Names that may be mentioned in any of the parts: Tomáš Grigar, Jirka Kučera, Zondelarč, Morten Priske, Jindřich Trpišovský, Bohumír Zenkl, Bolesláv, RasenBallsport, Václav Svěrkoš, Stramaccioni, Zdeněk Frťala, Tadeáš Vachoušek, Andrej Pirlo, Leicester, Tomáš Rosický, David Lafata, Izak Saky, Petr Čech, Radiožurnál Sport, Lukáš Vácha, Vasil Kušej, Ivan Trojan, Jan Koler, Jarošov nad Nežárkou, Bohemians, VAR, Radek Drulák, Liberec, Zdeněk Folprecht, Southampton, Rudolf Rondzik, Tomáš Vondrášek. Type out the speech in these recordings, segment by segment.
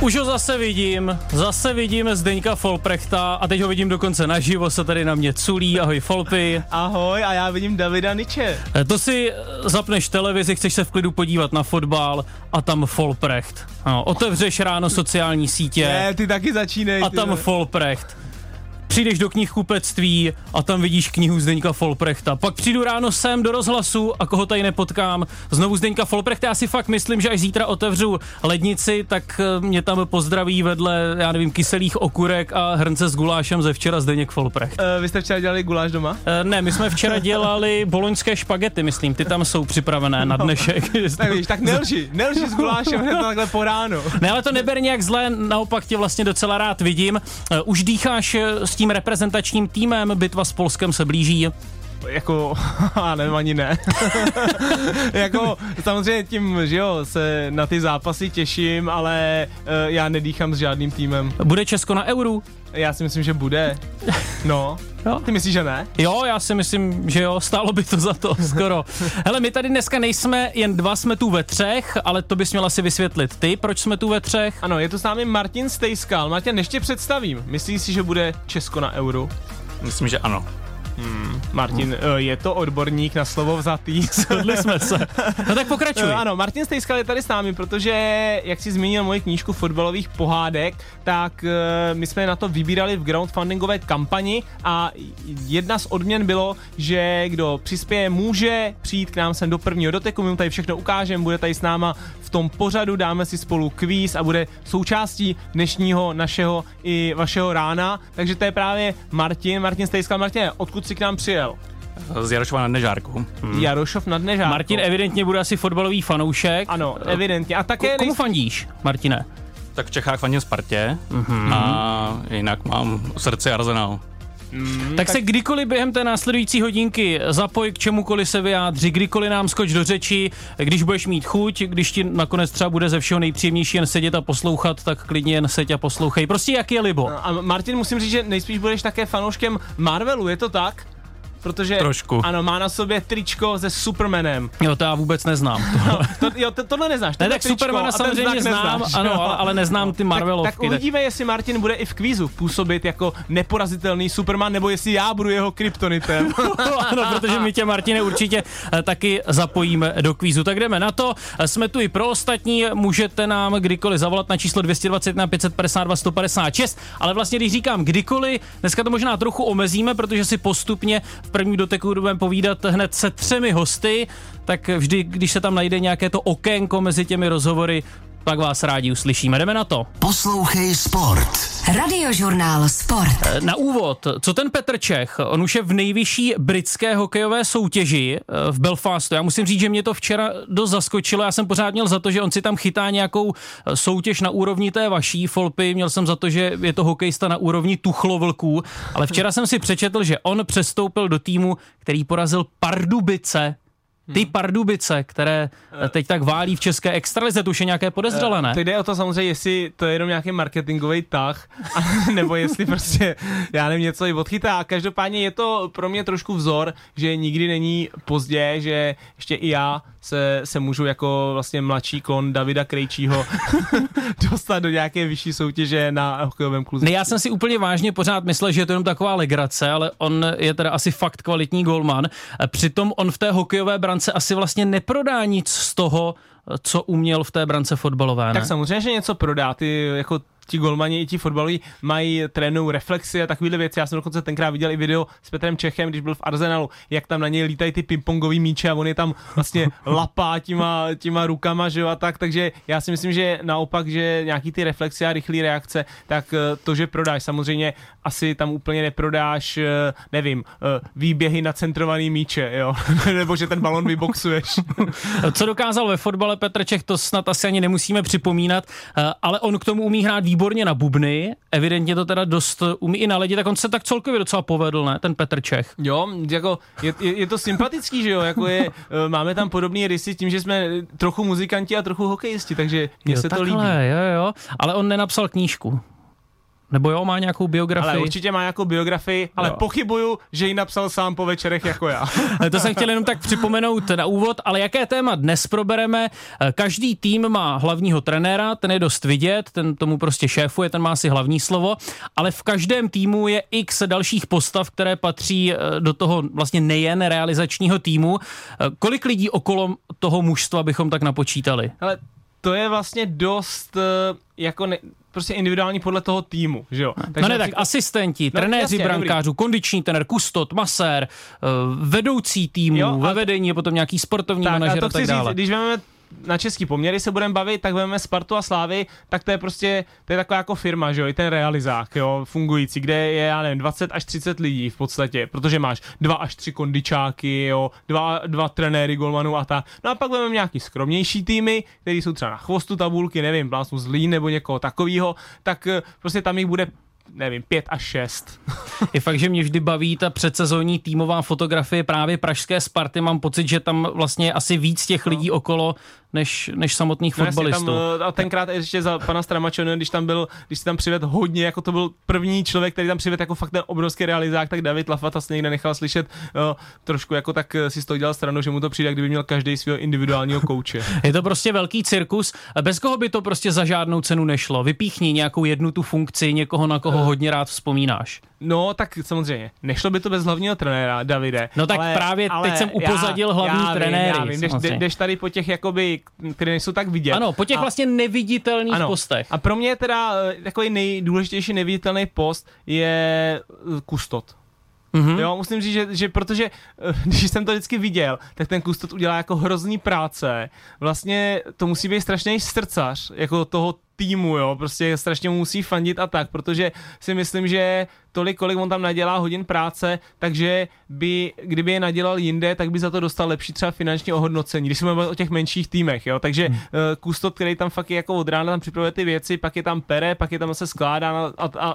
Už ho zase vidím Zdeňka Folprechta a teď ho vidím dokonce naživo, se tady na mě culí, ahoj Folpy. Ahoj, a já vidím Davida Niče. To si zapneš televizi, chceš se v klidu podívat na fotbal a tam Folprecht. No, otevřeš ráno sociální sítě. Ne, ty taky začínej. A tam Folprecht. Přijdeš do knihkupectví a tam vidíš knihu Zdeňka Folprechta. Pak přijdu ráno sem do rozhlasu a koho tady nepotkám. Znovu Zdeňka Folprechta. Já si fakt myslím, že až zítra otevřu lednici, tak mě tam pozdraví vedle, já nevím, kyselých okurek a hrnce s gulášem ze včera Zdeněk Folprecht. Vy jste včera dělali guláš doma? Ne, my jsme včera dělali boloňské špagety, myslím, ty tam jsou připravené na dnešek. Tak víš, tak nelži s gulášem hned takhle po ránu. Ne, ale to neber nějak zle, naopak tě vlastně docela rád vidím. Už dýcháš tím reprezentačním týmem, bitva s Polskem se blíží. Jako, nevím, ani ne. Jako, samozřejmě tím, že jo, se na ty zápasy těším, ale já nedýchám s žádným týmem. Bude Česko na Euru? Já si myslím, že bude. No. Jo. Ty myslíš, že ne? Jo, já si myslím, že jo, stálo by to za to skoro. Hele, my tady dneska nejsme jen dva, jsme tu ve třech, ale to bys měla si vysvětlit ty, proč jsme tu ve třech. Ano, je tu s námi Martin Stejskal. Martin, než tě představím, myslíš si, že bude Česko na Euru? Myslím, že ano. Martin, je to odborník na slovo vzatý. Shodli jsme se. No tak pokračuj. Ano, Martin Stejskal je tady s námi, protože, jak jsi zmínil moji knížku fotbalových pohádek, tak my jsme na to vybírali v crowdfundingové kampani a jedna z odměn bylo, že kdo přispěje, může přijít k nám sem do prvního doteku, my mu tady všechno ukážeme, bude tady s náma v tom pořadu, dáme si spolu kvíz a bude součástí dnešního našeho i vašeho rána. Takže to je právě Martin Stejskal. Martin, odkud jsi k nám přijel? Z Jarošova nad Nežárkou. Jarošov nad Nežárkou. Martin evidentně bude asi fotbalový fanoušek. Ano, evidentně. A také komu fandíš, Martine? Tak v Čechách fandím Spartě a jinak mám v srdci Arsenal. Tak se kdykoliv během té následující hodinky zapoj, k čemukoliv se vyjádři, kdykoliv nám skoč do řeči, když budeš mít chuť, když ti nakonec třeba bude ze všeho nejpříjemnější jen sedět a poslouchat, tak klidně jen seď a poslouchej. Prostě jak je libo. A Martin, musím říct, že nejspíš budeš také fanouškem Marvelu, je to tak? Protože trošku. Ano, má na sobě tričko se Supermanem. Jo, to já vůbec neznám. Tohle neznáš. Tohle ne, tak tričko, Supermana samozřejmě znám, ano, ale neznám ty Marvelovky. Tak uvidíme, jestli Martin bude i v kvízu působit jako neporazitelný Superman, nebo jestli já budu jeho kryptonitem. Ano, protože my tě, Martine, určitě taky zapojíme do kvízu. Tak jdeme na to. Jsme tu i pro ostatní. Můžete nám kdykoliv zavolat na číslo 221 552 156, ale vlastně, když říkám kdykoliv, dneska to možná trochu omezíme, protože si postupně v prvním doteku budeme povídat hned se třemi hosty, tak vždy, když se tam najde nějaké to okénko mezi těmi rozhovory, tak vás rádi uslyšíme. Jdeme na to. Poslouchej Sport. Radiožurnál Sport. Na úvod, co ten Petr Čech? On už je v nejvyšší britské hokejové soutěži v Belfastu. Já musím říct, že mě to včera dost zaskočilo. Já jsem pořád měl za to, že on si tam chytá nějakou soutěž na úrovni té vaší, Folpy. Měl jsem za to, že je to hokejista na úrovni Tuchlovlků. Ale včera jsem si přečetl, že on přestoupil do týmu, který porazil Pardubice. Ty Pardubice, které teď tak válí v české extralize, to už je nějaké podezřelé, ne? Teď jde o to samozřejmě, jestli to je jenom nějaký marketingový tah, nebo jestli prostě, já nevím, něco i odchytá. Každopádně je to pro mě trošku vzor, že nikdy není pozdě, že ještě i já se můžu jako vlastně mladší klon Davida Krejčího dostat do nějaké vyšší soutěže na hokejovém kluzu. Ne, já jsem si úplně vážně pořád myslel, že je to jenom taková legrace, ale on je teda asi fakt kvalitní golman. Přitom on v té hokejové brance asi vlastně neprodá nic z toho, co uměl v té brance fotbalové, ne? Tak samozřejmě, že něco prodá, ty jako ti golmani i ti fotbaloví mají trénou reflexy a takovýhle věci. Já jsem dokonce tenkrát viděl i video s Petrem Čechem, když byl v Arsenalu, jak tam na něj lítají ty pingpongový míče a on je tam vlastně lapá těma rukama, že jo, a tak. Takže já si myslím, že naopak, že nějaký ty reflexy a rychlé reakce, tak to, že prodáš, samozřejmě asi tam úplně neprodáš, nevím, výběhy na centrovaný míče, jo, nebo že ten balon vyboxuješ. Co dokázal ve fotbale Petr Čech, to snad asi ani nemusíme připomínat, ale on k tomu umí hrát výborně na bubny, evidentně to teda dost umí i na ledě, tak on se tak celkově docela povedl, ne, ten Petr Čech. Jo, jako je to sympatický, že jo, jako je, máme tam podobný rysy tím, že jsme trochu muzikanti a trochu hokejisti, takže mně se takhle to líbí. Ale on nenapsal knížku. Nebo jo, má nějakou biografii. Ale určitě má nějakou biografii, ale jo. Pochybuju, že ji napsal sám po večerech jako já. To jsem chtěl jenom tak připomenout na úvod, ale jaké téma dnes probereme? Každý tým má hlavního trenéra, ten je dost vidět, ten tomu prostě šéfuje, ten má si hlavní slovo, ale v každém týmu je x dalších postav, které patří do toho vlastně nejen realizačního týmu. Kolik lidí okolo toho mužstva bychom tak napočítali? Ale to je vlastně dost jako... prostě individuální podle toho týmu, že jo? Takže no ne, tak asistenti, trenéři brankářů, kondiční trenér, kustot, masér, vedoucí týmu, jo, ve vedení je potom nějaký sportovní manažer a tak dále. Říct, když máme na český poměry se budeme bavit, tak budeme Spartu a Slávy, tak to je prostě, to je taková jako firma, že jo, i ten realizák, jo, fungující, kde je, já nevím, 20 až 30 lidí v podstatě, protože máš 2 až 3 kondičáky, jo, dva trenéry, golmanů a tak. No a pak budeme nějaký skromnější týmy, které jsou třeba na chvostu tabulky, nevím, Blásnu Zlín nebo někoho takového, tak prostě tam jich bude, nevím, 5 až 6. Je fakt, že mě vždy baví ta předsezonní týmová fotografie právě pražské Sparty. Mám pocit, že tam vlastně je asi víc těch lidí okolo, než samotných fotbalistů. Tam, a tenkrát ještě za pana Stramaccioni, když se tam přivedl hodně, jako to byl první člověk, který tam přivedl jako fakt ten obrovský realizák, tak David Lafata se někde nechal slyšet trošku, jako tak si z toho dělal stranu, že mu to přijde, kdyby měl každý svého individuálního kouče. Je to prostě velký cirkus, bez koho by to prostě za žádnou cenu nešlo. Vypíchni nějakou jednu tu funkci, někoho, na koho hodně rád vzpomínáš. No, tak samozřejmě. Nešlo by to bez hlavního trenéra, Davide. No tak ale, právě teď jsem upozadil hlavní trenéry. Jdeš tady po těch, jakoby, které nejsou tak vidět. Ano, po těch vlastně neviditelných postech. A pro mě teda takový nejdůležitější neviditelný post je kustot. Mm-hmm. Jo, musím říct, že protože když jsem to vždycky viděl, tak ten kustot udělá jako hrozný práce. Vlastně to musí být strašný srdcař, jako toho týmu, jo, prostě strašně mu musí fandit a tak, protože si myslím, že tolik, kolik on tam nadělá hodin práce, takže kdyby je nadělal jinde, tak by za to dostal lepší třeba finanční ohodnocení, když se mluvíme o těch menších týmech, jo, takže Kustot, který tam fakt je jako od rána, tam připravuje ty věci, pak je tam pere, pak je tam se skládá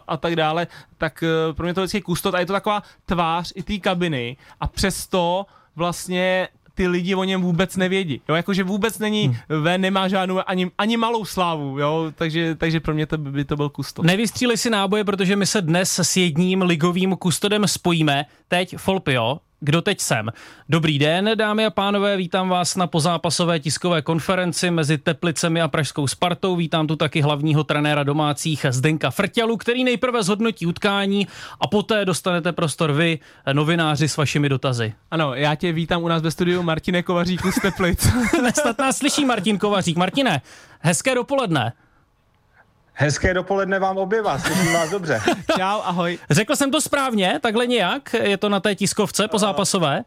a tak dále, tak pro mě to vždycky Kustot a je to taková tvář i té kabiny a přesto vlastně ty lidi o něm vůbec nevědí. Jo, jakože vůbec není, nemá žádnou ani malou slávu, jo, takže pro mě by to byl Kustot. Nevystřílej si náboje, protože my se dnes s jedním ligovým Kustodem spojíme. Teď Folpio, kdo teď jsem. Dobrý den, dámy a pánové, vítám vás na pozápasové tiskové konferenci mezi Teplicemi a pražskou Spartou. Vítám tu taky hlavního trenéra domácích Zdenka Frťalu, který nejprve zhodnotí utkání a poté dostanete prostor vy, novináři, s vašimi dotazy. Ano, já tě vítám u nás ve studiu, Martine Kovaříku z Teplic. Snad nás slyší Martin Kovařík. Martine, hezké dopoledne. Hezké dopoledne vám oběma, slyším vás dobře. Čau, ahoj. Řekl jsem to správně, takhle nějak? Je to na té tiskovce pozápasové?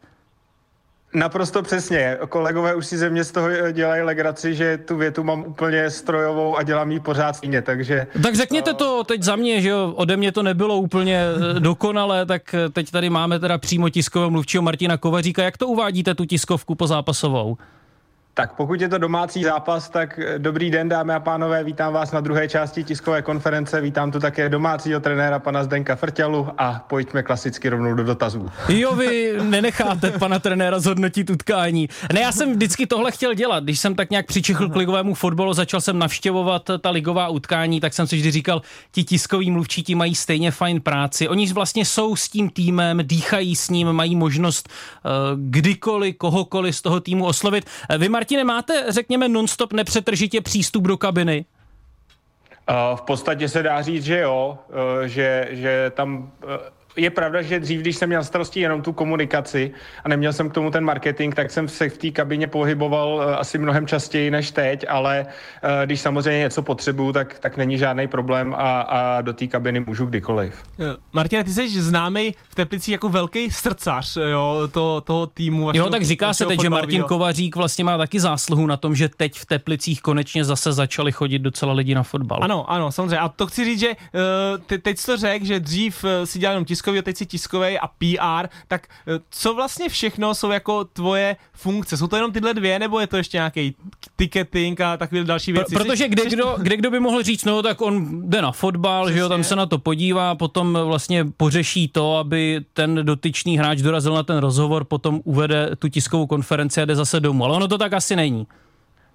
Naprosto přesně. Kolegové už si ze mě z toho dělají legraci, že tu větu mám úplně strojovou a dělám ji pořád stejně, takže... Tak řekněte to teď za mě, že jo, ode mě to nebylo úplně dokonalé, tak teď tady máme teda přímo tiskového mluvčího Martina Kovaříka. Jak to uvádíte, tu tiskovku pozápasovou? Tak pokud je to domácí zápas, tak dobrý den, dámy a pánové, vítám vás na druhé části tiskové konference, vítám tu také domácího trenéra pana Zdenka Frťalu a pojďme klasicky rovnou do dotazů. Jo, vy nenecháte pana trenéra zhodnotit utkání. Ne, já jsem vždycky tohle chtěl dělat, když jsem tak nějak přičichl k ligovému fotbalu, začal jsem navštěvovat ta ligová utkání, tak jsem si vždy říkal, ti tiskoví mluvčí, ti mají stejně fajn práci, oni vlastně jsou s tím týmem, dýchají s ním, mají možnost kdykoliv, kohokoliv z toho týmu oslovit. Martine, máte, řekněme, non-stop nepřetržitě přístup do kabiny? V podstatě se dá říct, že jo, že tam... Je pravda, že dřív, když jsem měl starosti jenom tu komunikaci a neměl jsem k tomu ten marketing, tak jsem se v té kabině pohyboval asi mnohem častěji než teď, ale když samozřejmě něco potřebuju, tak není žádný problém a do té kabiny můžu kdykoliv. Martina, ty jsi známý v Teplicích jako velký srdcař, jo, toho týmu. Jo, tak říká se teď, že Martin Kovařík vlastně má taky zásluhu na tom, že teď v Teplicích konečně zase začali chodit docela lidi na fotbal. Ano, samozřejmě. A to chci říct, že teď jsi to řekl, že dřív si dělal jenom teď si tiskovej a PR, tak co vlastně všechno jsou jako tvoje funkce? Jsou to jenom tyhle dvě, nebo je to ještě nějaký ticketing a takové další věci? Protože kdekdo by mohl říct, no tak on jde na fotbal, přesně, že jo, tam se na to podívá, potom vlastně pořeší to, aby ten dotyčný hráč dorazil na ten rozhovor, potom uvede tu tiskovou konferenci a jde zase domů. Ale ono to tak asi není.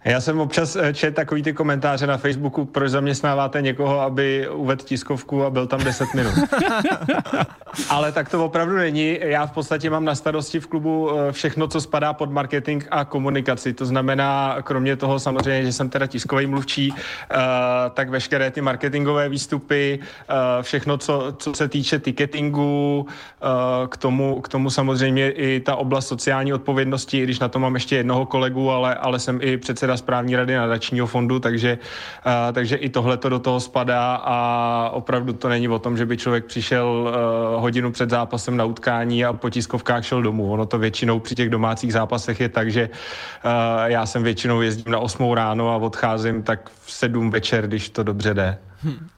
Já jsem občas četl takový ty komentáře na Facebooku, proč zaměstnáváte někoho, aby uvedl tiskovku a byl tam 10 minut. Ale tak to opravdu není. Já v podstatě mám na starosti v klubu všechno, co spadá pod marketing a komunikaci. To znamená, kromě toho samozřejmě, že jsem teda tiskový mluvčí, tak veškeré ty marketingové výstupy, všechno, co se týče ticketingu, k tomu samozřejmě i ta oblast sociální odpovědnosti, i když na to mám ještě jednoho kolegu, ale jsem i předseda správní rady nadačního fondu, takže i tohle to do toho spadá a opravdu to není o tom, že by člověk přišel hodinu před zápasem na utkání a po tiskovkách šel domů. Ono to většinou při těch domácích zápasech je tak, že já jsem většinou jezdím na 8 ráno a odcházím tak v 7 večer, když to dobře jde.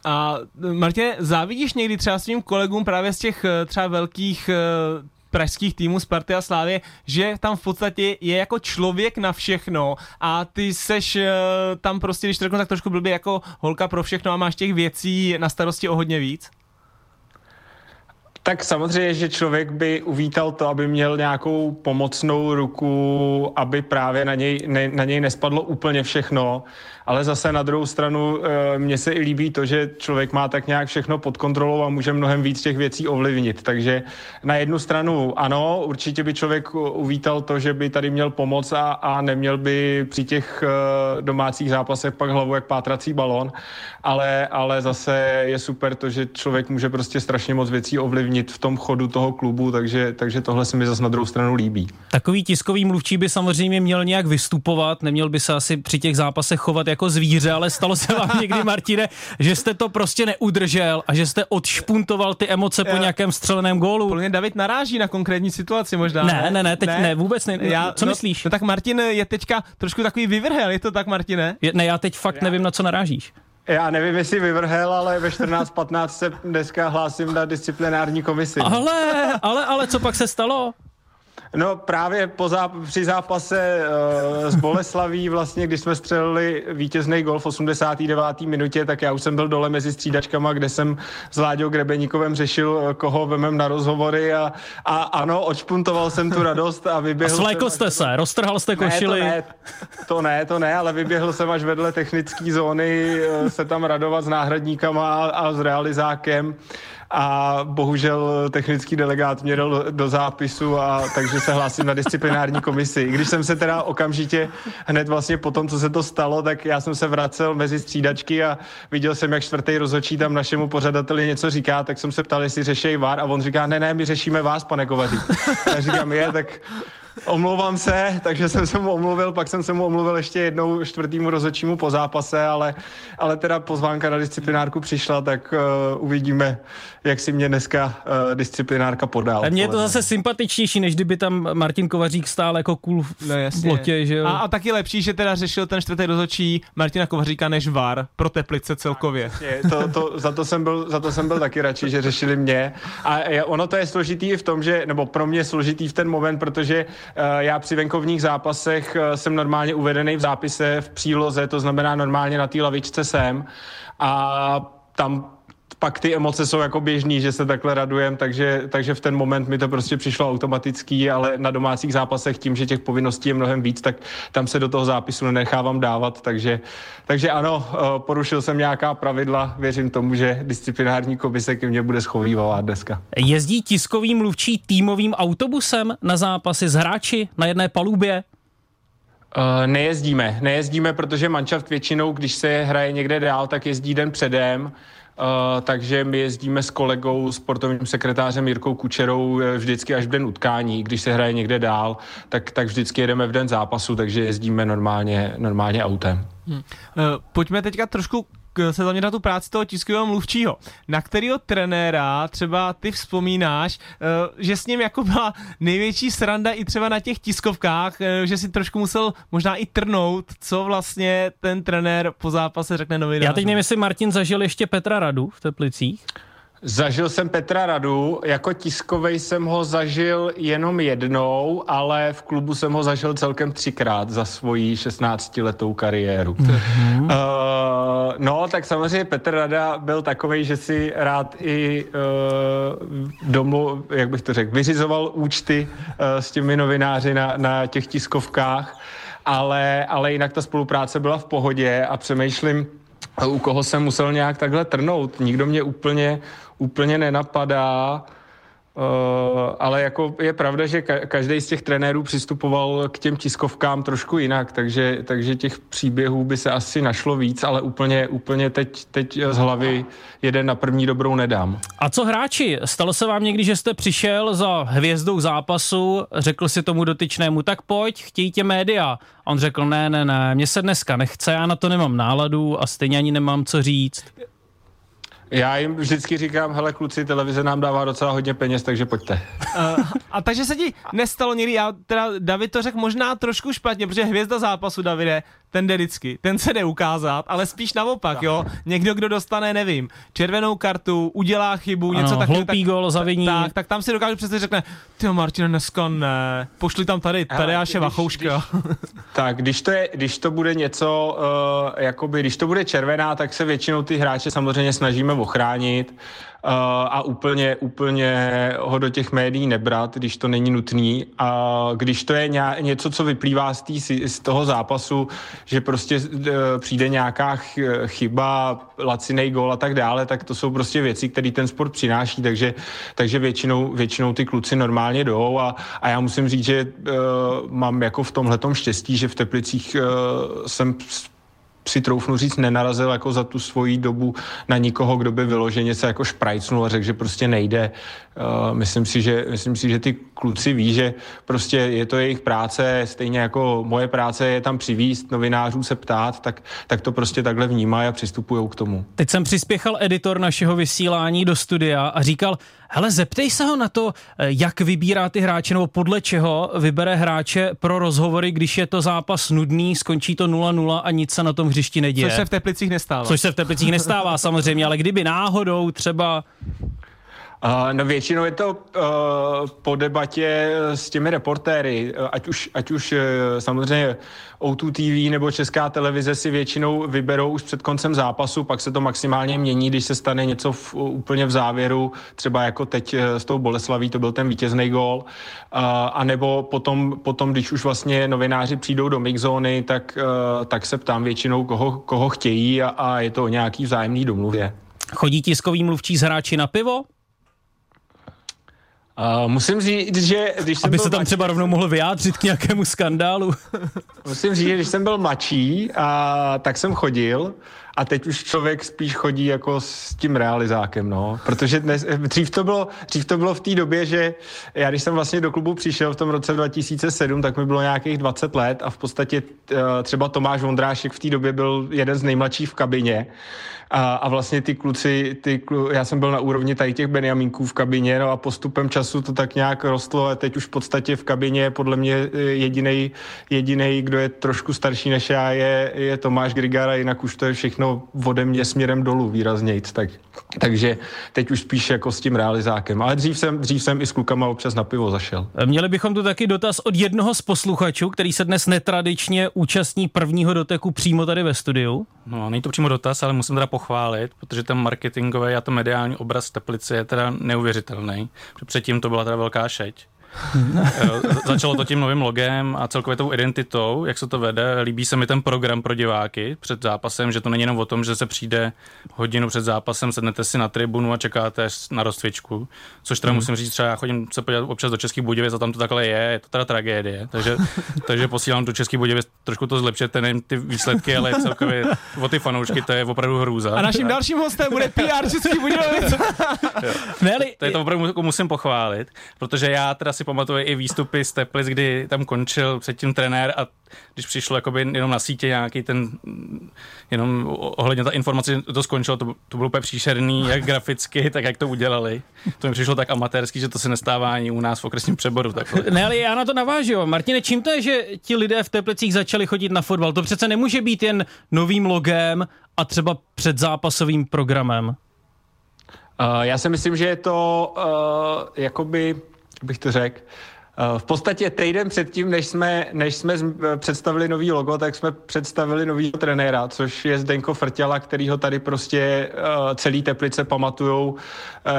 A Martine, závidíš někdy třeba svým kolegům právě z těch třeba velkých pražských týmů Sparty a Slávie, že tam v podstatě je jako člověk na všechno a ty seš tam prostě, když to řeknu tak trošku blbě, jako holka pro všechno a máš těch věcí na starosti o hodně víc? Tak samozřejmě, že člověk by uvítal to, aby měl nějakou pomocnou ruku, aby právě na něj nespadlo úplně všechno, ale zase na druhou stranu mně se i líbí to, že člověk má tak nějak všechno pod kontrolou a může mnohem víc těch věcí ovlivnit. Takže na jednu stranu ano, určitě by člověk uvítal to, že by tady měl pomoc a neměl by při těch domácích zápasech pak hlavu jak pátrací balon, ale zase je super to, že člověk může prostě strašně moc věcí ovlivnit v tom chodu toho klubu, takže tohle se mi zase na druhou stranu líbí. Takový tiskový mluvčí by samozřejmě měl nějak vystupovat, neměl by se asi při těch zápasech chovat jako zvíře, ale stalo se vám někdy, Martine, že jste to prostě neudržel a že jste odšpuntoval ty emoce po nějakém střeleném gólu? Podle mě David naráží na konkrétní situaci možná. Ne, teď ne vůbec ne. Co myslíš? No tak Martin je teďka trošku takový vyvrhel, je to tak, Martine? Ne, já teď fakt nevím, na co narážíš. Já nevím, jestli vyvrhel, ale ve 14:15 se dneska hlásím na disciplinární komisi. Ale co pak se stalo? No právě při zápase s Boleslaví, vlastně, když jsme střelili vítězný gol v 89. minutě, tak já už jsem byl dole mezi střídačkama, kde jsem s Láďou Grebeníkovem řešil, koho vemem na rozhovory a ano, odšpuntoval jsem tu radost a vyběhl. A svlékl jste se, roztrhal jste košili. Ne, ale vyběhl jsem až vedle technické zóny se tam radovat s náhradníkama a s realizákem. A bohužel technický delegát mě dal do zápisu, a takže se hlásím na disciplinární komisi. I když jsem se teda okamžitě hned vlastně po tom, co se to stalo, tak já jsem se vracel mezi střídačky a viděl jsem, jak čtvrtý rozhodčí tam našemu pořadateli něco říká, tak jsem se ptal, jestli řeší VAR a on říká, ne, my řešíme vás, pane Kovařík. Já říkám, tak omlouvám se, takže jsem se mu omluvil, pak jsem se mu omluvil ještě jednou čtvrtýmu rozhodčímu po zápase, ale teda pozvánka na disciplinárku přišla, tak uvidíme, jak si mě dneska disciplinárka podá. Mně je to zase sympatičnější, než kdyby tam Martin Kovařík stál jako cool v plotě, že jo? A taky lepší, že teda řešil ten čtvrtý rozhodčí Martina Kovaříka než VAR pro Teplice celkově. Za to jsem byl taky radši, že řešili mě. A ono to je složitý i v tom, že, nebo pro mě složitý v ten moment, protože já při venkovních zápasech jsem normálně uvedený v zápise v příloze, to znamená normálně na té lavičce jsem a tam pak ty emoce jsou jako běžný, že se takhle radujem, takže v ten moment mi to prostě přišlo automatický, ale na domácích zápasech tím, že těch povinností je mnohem víc, tak tam se do toho zápisu nenechávám dávat, takže ano, porušil jsem nějaká pravidla, věřím tomu, že disciplinární komise ke mně bude schovývat dneska. Jezdí tiskový mluvčí týmovým autobusem na zápasy s hráči na jedné palubě? Nejezdíme, protože manšaft většinou, když se hraje někde dál, tak jezdí den předem. Takže my jezdíme s kolegou, sportovním sekretářem Jirkou Kučerou vždycky až v den utkání, když se hraje někde dál, tak vždycky jedeme v den zápasu, takže jezdíme normálně autem. Pojďme teďka trošku se zaměřit na tu práci toho tiskového mluvčího. Na kterého trenéra třeba ty vzpomínáš, že s ním jako byla největší sranda i třeba na těch tiskovkách, že si trošku musel možná i trnout, co vlastně ten trenér po zápase řekne novinářům? Já teď nevím, jestli Martin zažil ještě Petra Radu v Teplicích. Zažil jsem Petra Radu, jako tiskovej jsem ho zažil jenom jednou, ale v klubu jsem ho zažil celkem 3krát za svoji 16letou kariéru. Mm-hmm. No, tak samozřejmě Petr Rada byl takovej, že si rád i vyřizoval účty s těmi novináři na těch tiskovkách. ale jinak ta spolupráce byla v pohodě a přemýšlím, u koho jsem musel nějak takhle trnout. Nikdo mě úplně nenapadá. Ale jako je pravda, že každý z těch trenérů přistupoval k těm tiskovkám trošku jinak, takže těch příběhů by se asi našlo víc, ale úplně teď z hlavy jeden na první dobrou nedám. A co hráči? Stalo se vám někdy, že jste přišel za hvězdou zápasu, řekl si tomu dotyčnému, tak pojď, chtějí tě média. A on řekl, ne, mně se dneska nechce, já na to nemám náladu a stejně ani nemám co říct. Já jim vždycky říkám, hele kluci, televize nám dává docela hodně peněz, takže pojďte. A takže se ti nestalo někdy, já teda David to řekl možná trošku špatně, protože hvězda zápasu, Davide, ten jde vždycky, ten se jde ukázat, ale spíš naopak, jo, někdo, kdo dostane, nevím, červenou kartu, udělá chybu, ano, něco takového, hloupý gól zaviní. Tak tam si dokážu přesně řekne, tyjo Martine, dneska ne, pošli tam tady Tadeáše Vachouška. Tak, když to bude něco, jakoby, když to bude červená, tak se většinou ty hráče samozřejmě snažíme ochránit a úplně ho do těch médií nebrat, když to není nutný. A když to je něco, co vyplývá z toho zápasu, že prostě přijde nějaká chyba, lacinej gól a tak dále, tak to jsou prostě věci, které ten sport přináší, takže většinou ty kluci normálně jdou a já musím říct, že mám jako v tomhletom štěstí, že v Teplicích jsem si troufnu říct, nenarazil jako za tu svoji dobu na nikoho, kdo by vyloženě se jako šprajcnul a řekl, že prostě nejde. Myslím si, že ty kluci ví, že prostě je to jejich práce, stejně jako moje práce je tam přivízt, novinářů se ptát, tak to prostě takhle vnímají a přistupujou k tomu. Teď jsem přispěchal editor našeho vysílání do studia a říkal, hele, zeptej se ho na to, jak vybírá ty hráče, nebo podle čeho vybere hráče pro rozhovory, když je to zápas nudný, skončí to 0-0 a nic se na tom hřišti neděje. Což se v Teplicích nestává, samozřejmě, ale kdyby náhodou třeba... No většinou je to po debatě s těmi reportéry, ať už samozřejmě O2 TV nebo Česká televize si většinou vyberou už před koncem zápasu, pak se to maximálně mění, když se stane něco úplně v závěru, třeba jako teď s tou Boleslaví, to byl ten vítězný gól, a nebo potom, když už vlastně novináři přijdou do mixzóny, tak se ptám většinou, koho chtějí a je to o nějaký vzájemný domluvě. Chodí tiskový mluvčí s hráči na pivo? Musím říct, že když jsem třeba rovnou mohl vyjádřit k nějakému skandálu. Musím říct, že když jsem byl mladší, tak jsem chodil a teď už člověk spíš chodí jako s tím realizákem, no. Protože dřív to bylo v té době, že já když jsem vlastně do klubu přišel v tom roce 2007, tak mi bylo nějakých 20 let a v podstatě třeba Tomáš Vondrášek v té době byl jeden z nejmladších v kabině. A vlastně já jsem byl na úrovni tady těch Benjamínků v kabině, no a postupem času to tak nějak rostlo a teď už v podstatě v kabině je podle mě jedinej, kdo je trošku starší než já, je Tomáš Grigar a jinak už to je všechno ode mě směrem dolů výraznějc. Takže teď už spíš jako s tím realizákem, ale dřív jsem i s klukama občas na pivo zašel. Měli bychom tu taky dotaz od jednoho z posluchačů, který se dnes netradičně účastní prvního doteku přímo tady ve studiu. No, není to přímo dotaz, ale musím teda pochválit, protože ten marketingový a ten mediální obraz Teplice je teda neuvěřitelný. Předtím to byla teda velká šeť. Začalo to tím novým logem a celkově tou identitou, jak se to vede. Líbí se mi ten program pro diváky před zápasem, že to není jenom o tom, že se přijde hodinu před zápasem, sednete si na tribunu a čekáte na rozcvičku, což teda musím říct, třeba já chodím se podívat občas do Českých Budějovic a tam to takhle je to teda tragédie, takže posílám do Českých Budějovic, trošku to zlepšete, nevím ty výsledky, ale celkově o ty fanoušky, to je opravdu hrůza. A naším dalším hostem bude PR Českých Budějovic. To je to opravdu musím pochválit, protože já teda pamatuje i výstupy z Teplic, kdy tam končil předtím trenér a když přišlo jakoby jenom na sítě nějaký ten jenom ohledně ta informace, to skončilo, to bylo úplně příšerný, jak graficky, tak jak to udělali. To mi přišlo tak amatérsky, že to se nestává ani u nás v okresním Přeboru. Ne, ale já na to navážu. Martine, čím to je, že ti lidé v Teplicích začali chodit na fotbal? To přece nemůže být jen novým logem a třeba předzápasovým programem. Já si myslím, že je to jakoby bych to řekl. V podstatě týden předtím, než jsme představili nový logo, tak jsme představili novýho trenéra, což je Zdeňko Frťala, kterýho tady prostě celý Teplice pamatujou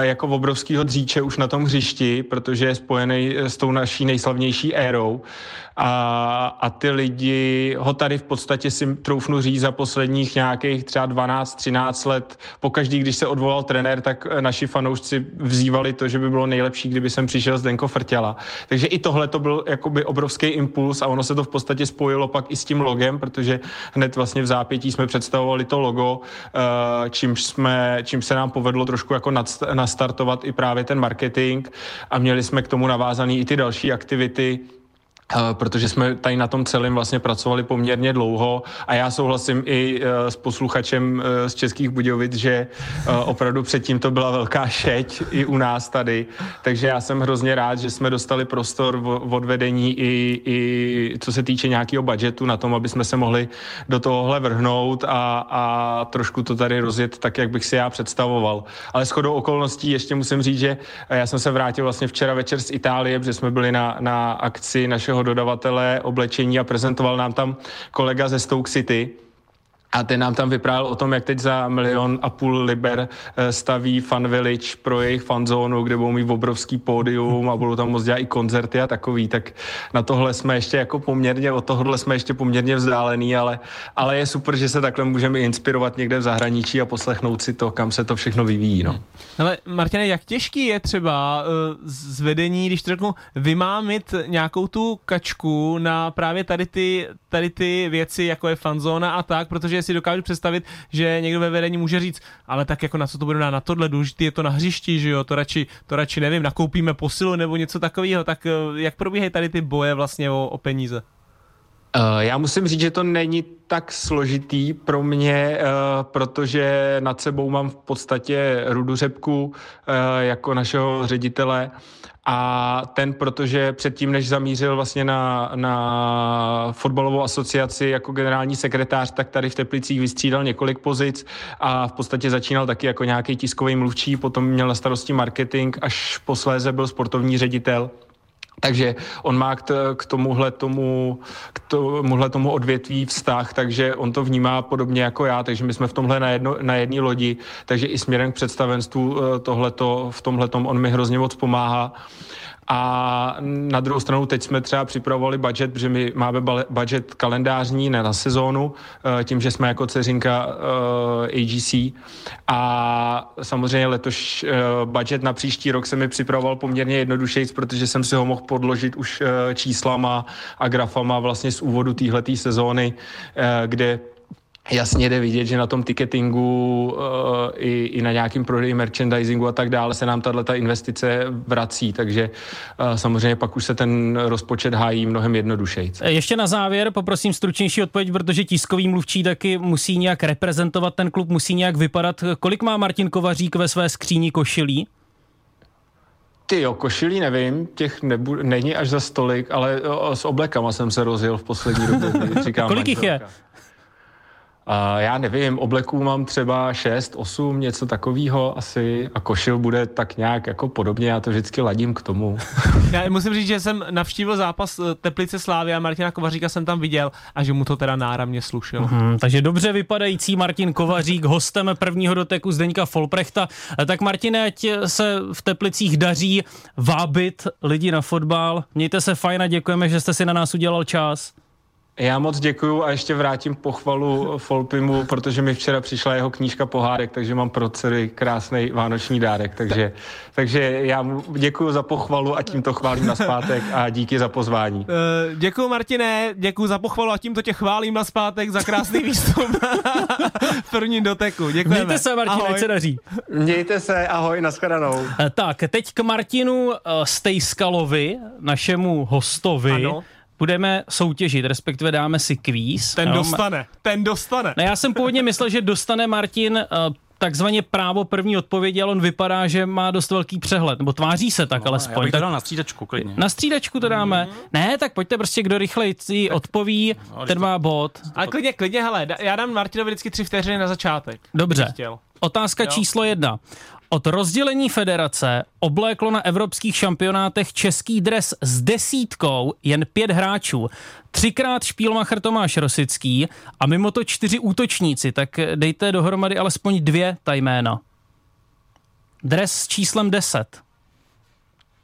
jako obrovskýho dříče už na tom hřišti, protože je spojený s tou naší nejslavnější érou. A ty lidi ho tady v podstatě si troufnu říct za posledních nějakých třeba 12-13 let. Pokaždý, když se odvolal trenér, tak naši fanoušci vzývali to, že by bylo nejlepší, kdyby sem přišel Zdeňko Frťala. Takže i tohle to byl jakoby obrovský impuls a ono se to v podstatě spojilo pak i s tím logem, protože hned vlastně v zápětí jsme představovali to logo, čím se nám povedlo trošku jako nastartovat i právě ten marketing a měli jsme k tomu navázaný i ty další aktivity, protože jsme tady na tom celém vlastně pracovali poměrně dlouho a já souhlasím i s posluchačem z Českých Budějovic, že opravdu předtím to byla velká šeť i u nás tady, takže já jsem hrozně rád, že jsme dostali prostor od vedení i co se týče nějakého budžetu na tom, aby jsme se mohli do tohohle vrhnout a trošku to tady rozjet tak, jak bych si já představoval. Ale shodou okolností ještě musím říct, že já jsem se vrátil vlastně včera večer z Itálie, protože jsme byli na akci našeho dodavatele oblečení a prezentoval nám tam kolega ze Stoke City a ten nám tam vyprávěl o tom, jak teď za 1,5 milionu staví Fan Village pro jejich fanzónu, kde budou mít obrovský pódium a budou tam moct dělat i koncerty a takový, tak na tohle jsme ještě jako poměrně, od tohohle jsme ještě poměrně vzdálený, ale je super, že se takhle můžeme inspirovat někde v zahraničí a poslechnout si to, kam se to všechno vyvíjí, no. Ale Martine, jak těžký je třeba z vedení, když to řeknu, vymámit nějakou tu kačku na právě tady ty věci, jako je fanzóna a tak, protože si dokážu představit, že někdo ve vedení může říct, ale tak jako na co to bude na tohle důležitý, je to na hřišti, že jo, to radši nevím, nakoupíme posilu nebo něco takového, tak jak probíhají tady ty boje vlastně o peníze? Já musím říct, že to není tak složitý pro mě, protože nad sebou mám v podstatě Rudu Řepku jako našeho ředitele a ten, protože předtím, než zamířil vlastně na fotbalovou asociaci jako generální sekretář, tak tady v Teplicích vystřídal několik pozic a v podstatě začínal taky jako nějaký tiskový mluvčí, potom měl na starosti marketing, až posléze byl sportovní ředitel. Takže on má k tomuhle tomu odvětví vztah, takže on to vnímá podobně jako já, takže my jsme v tomhle na jedné lodi, takže i směrem k představenstvu v tomhletom on mi hrozně moc pomáhá. A na druhou stranu teď jsme třeba připravovali budget, protože my máme budget kalendářní, ne na sezónu, tím, že jsme jako dceřinka AGC a samozřejmě letoš budget na příští rok se mi připravoval poměrně jednodušejc, protože jsem si ho mohl podložit už číslama a grafama vlastně z úvodu téhleté sezóny, kde jasně jde vidět, že na tom ticketingu i na nějakém prodeji merchandisingu a tak dále se nám tato investice vrací, takže samozřejmě pak už se ten rozpočet hájí mnohem jednodušeji. Ještě na závěr poprosím stručnější odpověď, protože tiskový mluvčí taky musí nějak reprezentovat ten klub, musí nějak vypadat. Kolik má Martin Kovařík ve své skříni košilí? Tyjo, košilí nevím, těch není až za stolik, ale s oblekama jsem se rozjel v poslední době. Kolik jich je? Já nevím, obleků mám třeba 6, 8, něco takového asi a košil bude tak nějak jako podobně, já to vždycky ladím k tomu. Já musím říct, že jsem navštívil zápas Teplice Slávy a Martina Kovaříka jsem tam viděl a že mu to teda náramně slušelo. Takže dobře vypadající Martin Kovařík, hostem prvního doteku Zdeňka Folprechta. Tak Martine, ať se v Teplicích daří vábit lidi na fotbal. Mějte se fajn a děkujeme, že jste si na nás udělal čas. Já moc děkuju a ještě vrátím pochvalu Folpimu, protože mi včera přišla jeho knížka pohádek, takže mám pro dcery krásný vánoční dárek, takže já mu děkuju za pochvalu a tímto chválím nazpátek a díky za pozvání. Děkuju Martine, děkuju za pochvalu a tímto tě chválím nazpátek za krásný výstup v prvním doteku. Děkujeme. Mějte se Martine, ať se daří. Mějte se, ahoj, nashledanou. Tak, teď k Martinu Stejskalovi, našemu hostovi. Ano. Budeme soutěžit, respektive dáme si kvíz. Ten dostane. Ne, já jsem původně myslel, že dostane Martin takzvaně právo první odpovědi, ale on vypadá, že má dost velký přehled, nebo tváří se tak, no, alespoň. Já bych to dal na střídačku klidně. Na střídačku to dáme. Ne, tak pojďte prostě, kdo rychleji odpoví, no, ten má bod. Ale klidně, hele, já dám Martinovi vždycky 3 vteřiny na začátek. Dobře. Otázka číslo 1. Od rozdělení federace obléklo na evropských šampionátech český dres s 10 jen 5 hráčů. 3krát špílmacher Tomáš Rosický a mimo to 4 útočníci, tak dejte dohromady alespoň 2 ta jména. Dres s číslem 10.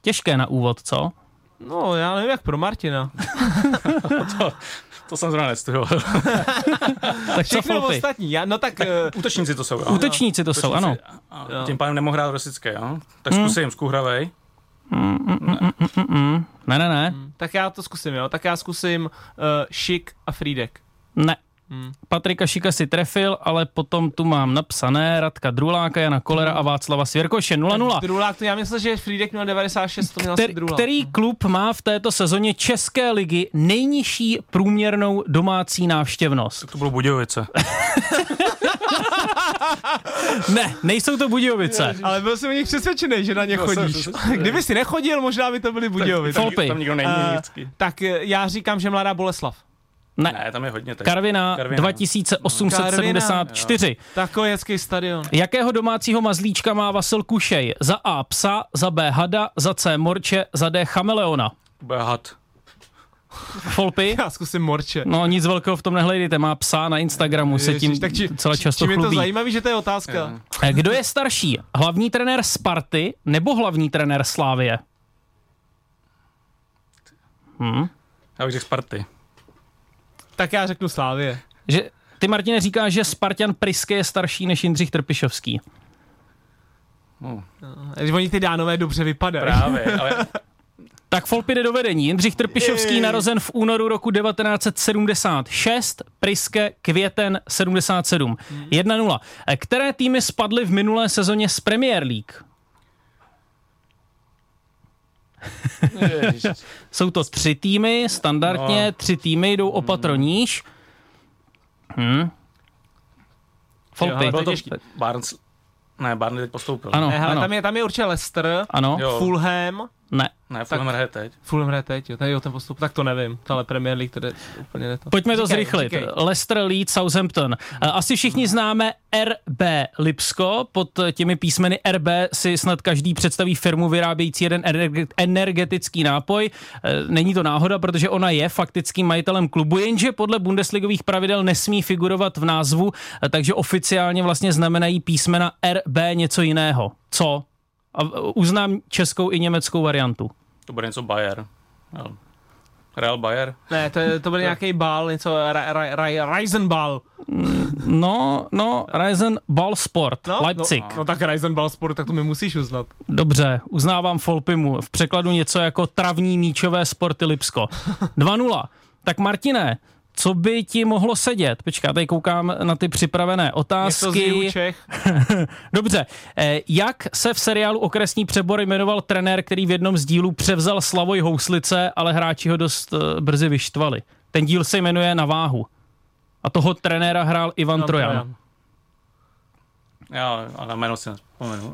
Těžké na úvod, co? No, já nevím, jak pro Martina. To jsem zrovna nestudoval. Tak všechno ostatní. Já, no tak útočníci to jsou. Útočníci to jsou, ano. Jo. Tím pádem nemohl hrát Rosické, jo? Tak zkusím, zkuhravej. Ne. Tak já to zkusím, jo? Tak já zkusím Šik a Frýdek. Ne. Patrika Šika si trefil, ale potom tu mám napsané Radka Druláka, Jana Kolera a Václava Svěrkoše. 0-0. Drulák, to já myslel, že Frýdek měl 96, to měl asi Drulák. Který klub má v této sezóně České ligy nejnižší průměrnou domácí návštěvnost? Tak to bylo Budějovice. Ne, nejsou to Budějovice. Ježiš. Ale byl jsem o nich přesvědčený, že na ně chodíš. Kdyby si nechodil, možná by to byly Budějovice. Tam nikdo není vždycky. Tak já říkám, že Mladá Boleslav. Ne, tam je hodně teď. Karviná. 2874. Takový hezký stadion. Jakého domácího mazlíčka má Vasil Kušej? Za A psa, za B hada, za C morče, za D chameleona. B had. Folpy? Já zkusím morče. No nic velkého v tom nehledejte, má psa na Instagramu, se tím celé často chlubí. Je to zajímavý, že to je otázka. Kdo je starší? Hlavní trenér Sparty nebo hlavní trenér Slávie? Já bych řekl Sparty. Tak já řeknu Slávie. Že ty, Martine, říkáš, že Spartan Priske je starší než Jindřich Trpišovský. Oni ty Dánové dobře vypadají. Právě, ale... Tak Folpy jde do vedení. Jindřich Trpišovský narozen v únoru roku 1976, Priske květen 77. 1-0. Které týmy spadly v minulé sezóně z Premier League? Jsou to 3 týmy, standardně, no. 3 týmy jdou opatro níž. Folpy. Barnsley teď postoupil. Ano. Tam je určitě Leicester, Fulham. Ne, Fulham hraje teď. Tady o ten postup, tak to nevím. Tahle Premier League, to je úplně ne to. Pojďme to zrychlit. Leicester, Leeds, Southampton. Asi všichni známe RB Lipsko. Pod těmi písmeny RB si snad každý představí firmu vyrábějící jeden energetický nápoj. Není to náhoda, protože ona je faktickým majitelem klubu, jenže podle bundesligových pravidel nesmí figurovat v názvu, takže oficiálně vlastně znamenají písmena RB něco jiného. Co? A uznám českou i německou variantu. To bude něco Bayer. Real Bayer? Ne, to bude nějaký bal, něco RasenBall. No, RasenBallsport, Leipzig. No tak RasenBallsport, tak to mi musíš uznat. Dobře, uznávám Folpimu. V překladu něco jako travní míčové sporty Lipsko. 2-0. Tak Martine, co by ti mohlo sedět? Počkej, tady koukám na ty připravené otázky. Dobře. Jak se v seriálu Okresní přebor jmenoval trenér, který v jednom z dílů převzal Slavoj Houslice, ale hráči ho dost brzy vyštvali? Ten díl se jmenuje Na váhu. A toho trenéra hrál Ivan Trojan. Já, ale jméno si nespomenu.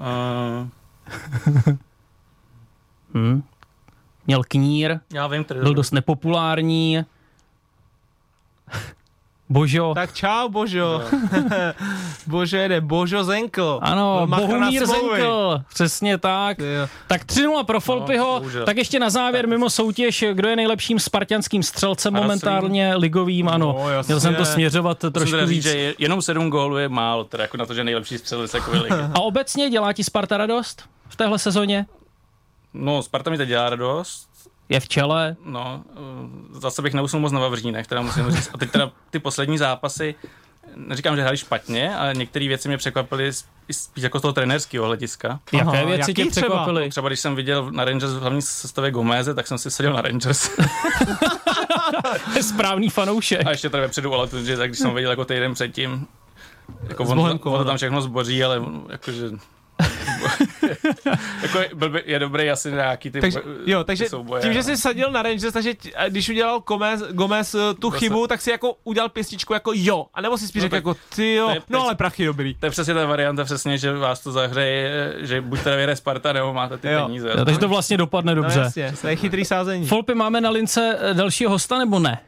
Měl knír. Já vím, byl dost nepopulární. Božo. Tak čau, Božo. Bože jede, Božo Zenkl. Ano, Bohumír Zenkl. Přesně tak. Tak 3-0 pro Folpyho. Tak ještě na závěr mimo soutěž, kdo je nejlepším spartanským střelcem momentálně ligovým, ano. No, měl jsem to směřovat trošku víc. Říct, že jenom 7 gólů je málo, teda jako na to, že nejlepší střelec jako ligy. A obecně dělá ti Sparta radost v téhle sezóně? No, Sparta mi teď dělá radost. Je v čele. No, zase bych neusnul moc na Vavřínech, teda musím říct. A teď teda ty poslední zápasy, neříkám, že hráli špatně, ale některé věci mě překvapily spíš jako z toho trenérského hlediska. Jaké věci tě překvapily? Třeba když jsem viděl na Rangers v hlavní sestavě Gomeze, tak jsem si seděl na Rangers. Správný fanoušek. A ještě tady vepředu, ale protože tak když jsem viděl jako týden předtím, jako on to tam všechno zboří, ale jakože... jako je dobrý asi nějaký ty takže, takže souboje. Tím, že jsi sadil na Rangers, takže když udělal Gomez tu chybu, tak si jako udělal pěstičku jako jo, a nebo si spíš řekl jako ty jo, ale prachy dobrý. To je přesně ta varianta, přesně, že vás to zahřeje, že buď teda vyhraje Sparta, nebo máte ty peníze. Takže to vlastně dopadne dobře. To je chytrý sázení. Folpy, máme na lince dalšího hosta nebo ne?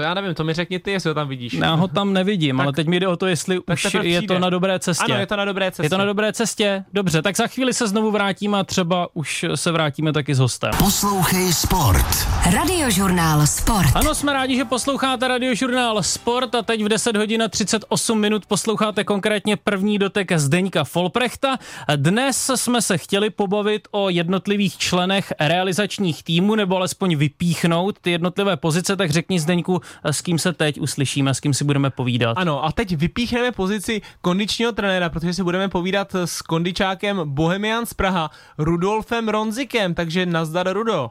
To já nevím, to mi řekni ty, jestli ho tam vidíš. Já ho tam nevidím, tak, ale teď mi jde o to, jestli už je to na dobré cestě. Ano, je to na dobré cestě. Je to na dobré cestě? Dobře, tak za chvíli se znovu vrátíme a třeba už se vrátíme taky s hostem. Poslouchej Sport. Radiožurnál Sport. Ano, jsme rádi, že posloucháte Radiožurnál Sport a teď v 10 hodin 38 minut posloucháte konkrétně první dotek Zdeňka Folprechta. Dnes jsme se chtěli pobavit o jednotlivých členech realizačních týmů, nebo alespoň vypíchnout ty jednotlivé pozice, tak řekni, Zdeňku, s kým se teď uslyšíme, s kým si budeme povídat. Ano, a teď vypíchneme pozici kondičního trenéra, protože si budeme povídat s kondičákem Bohemians Praha, Rudolfem Rondzikem, takže nazdar, Rudo.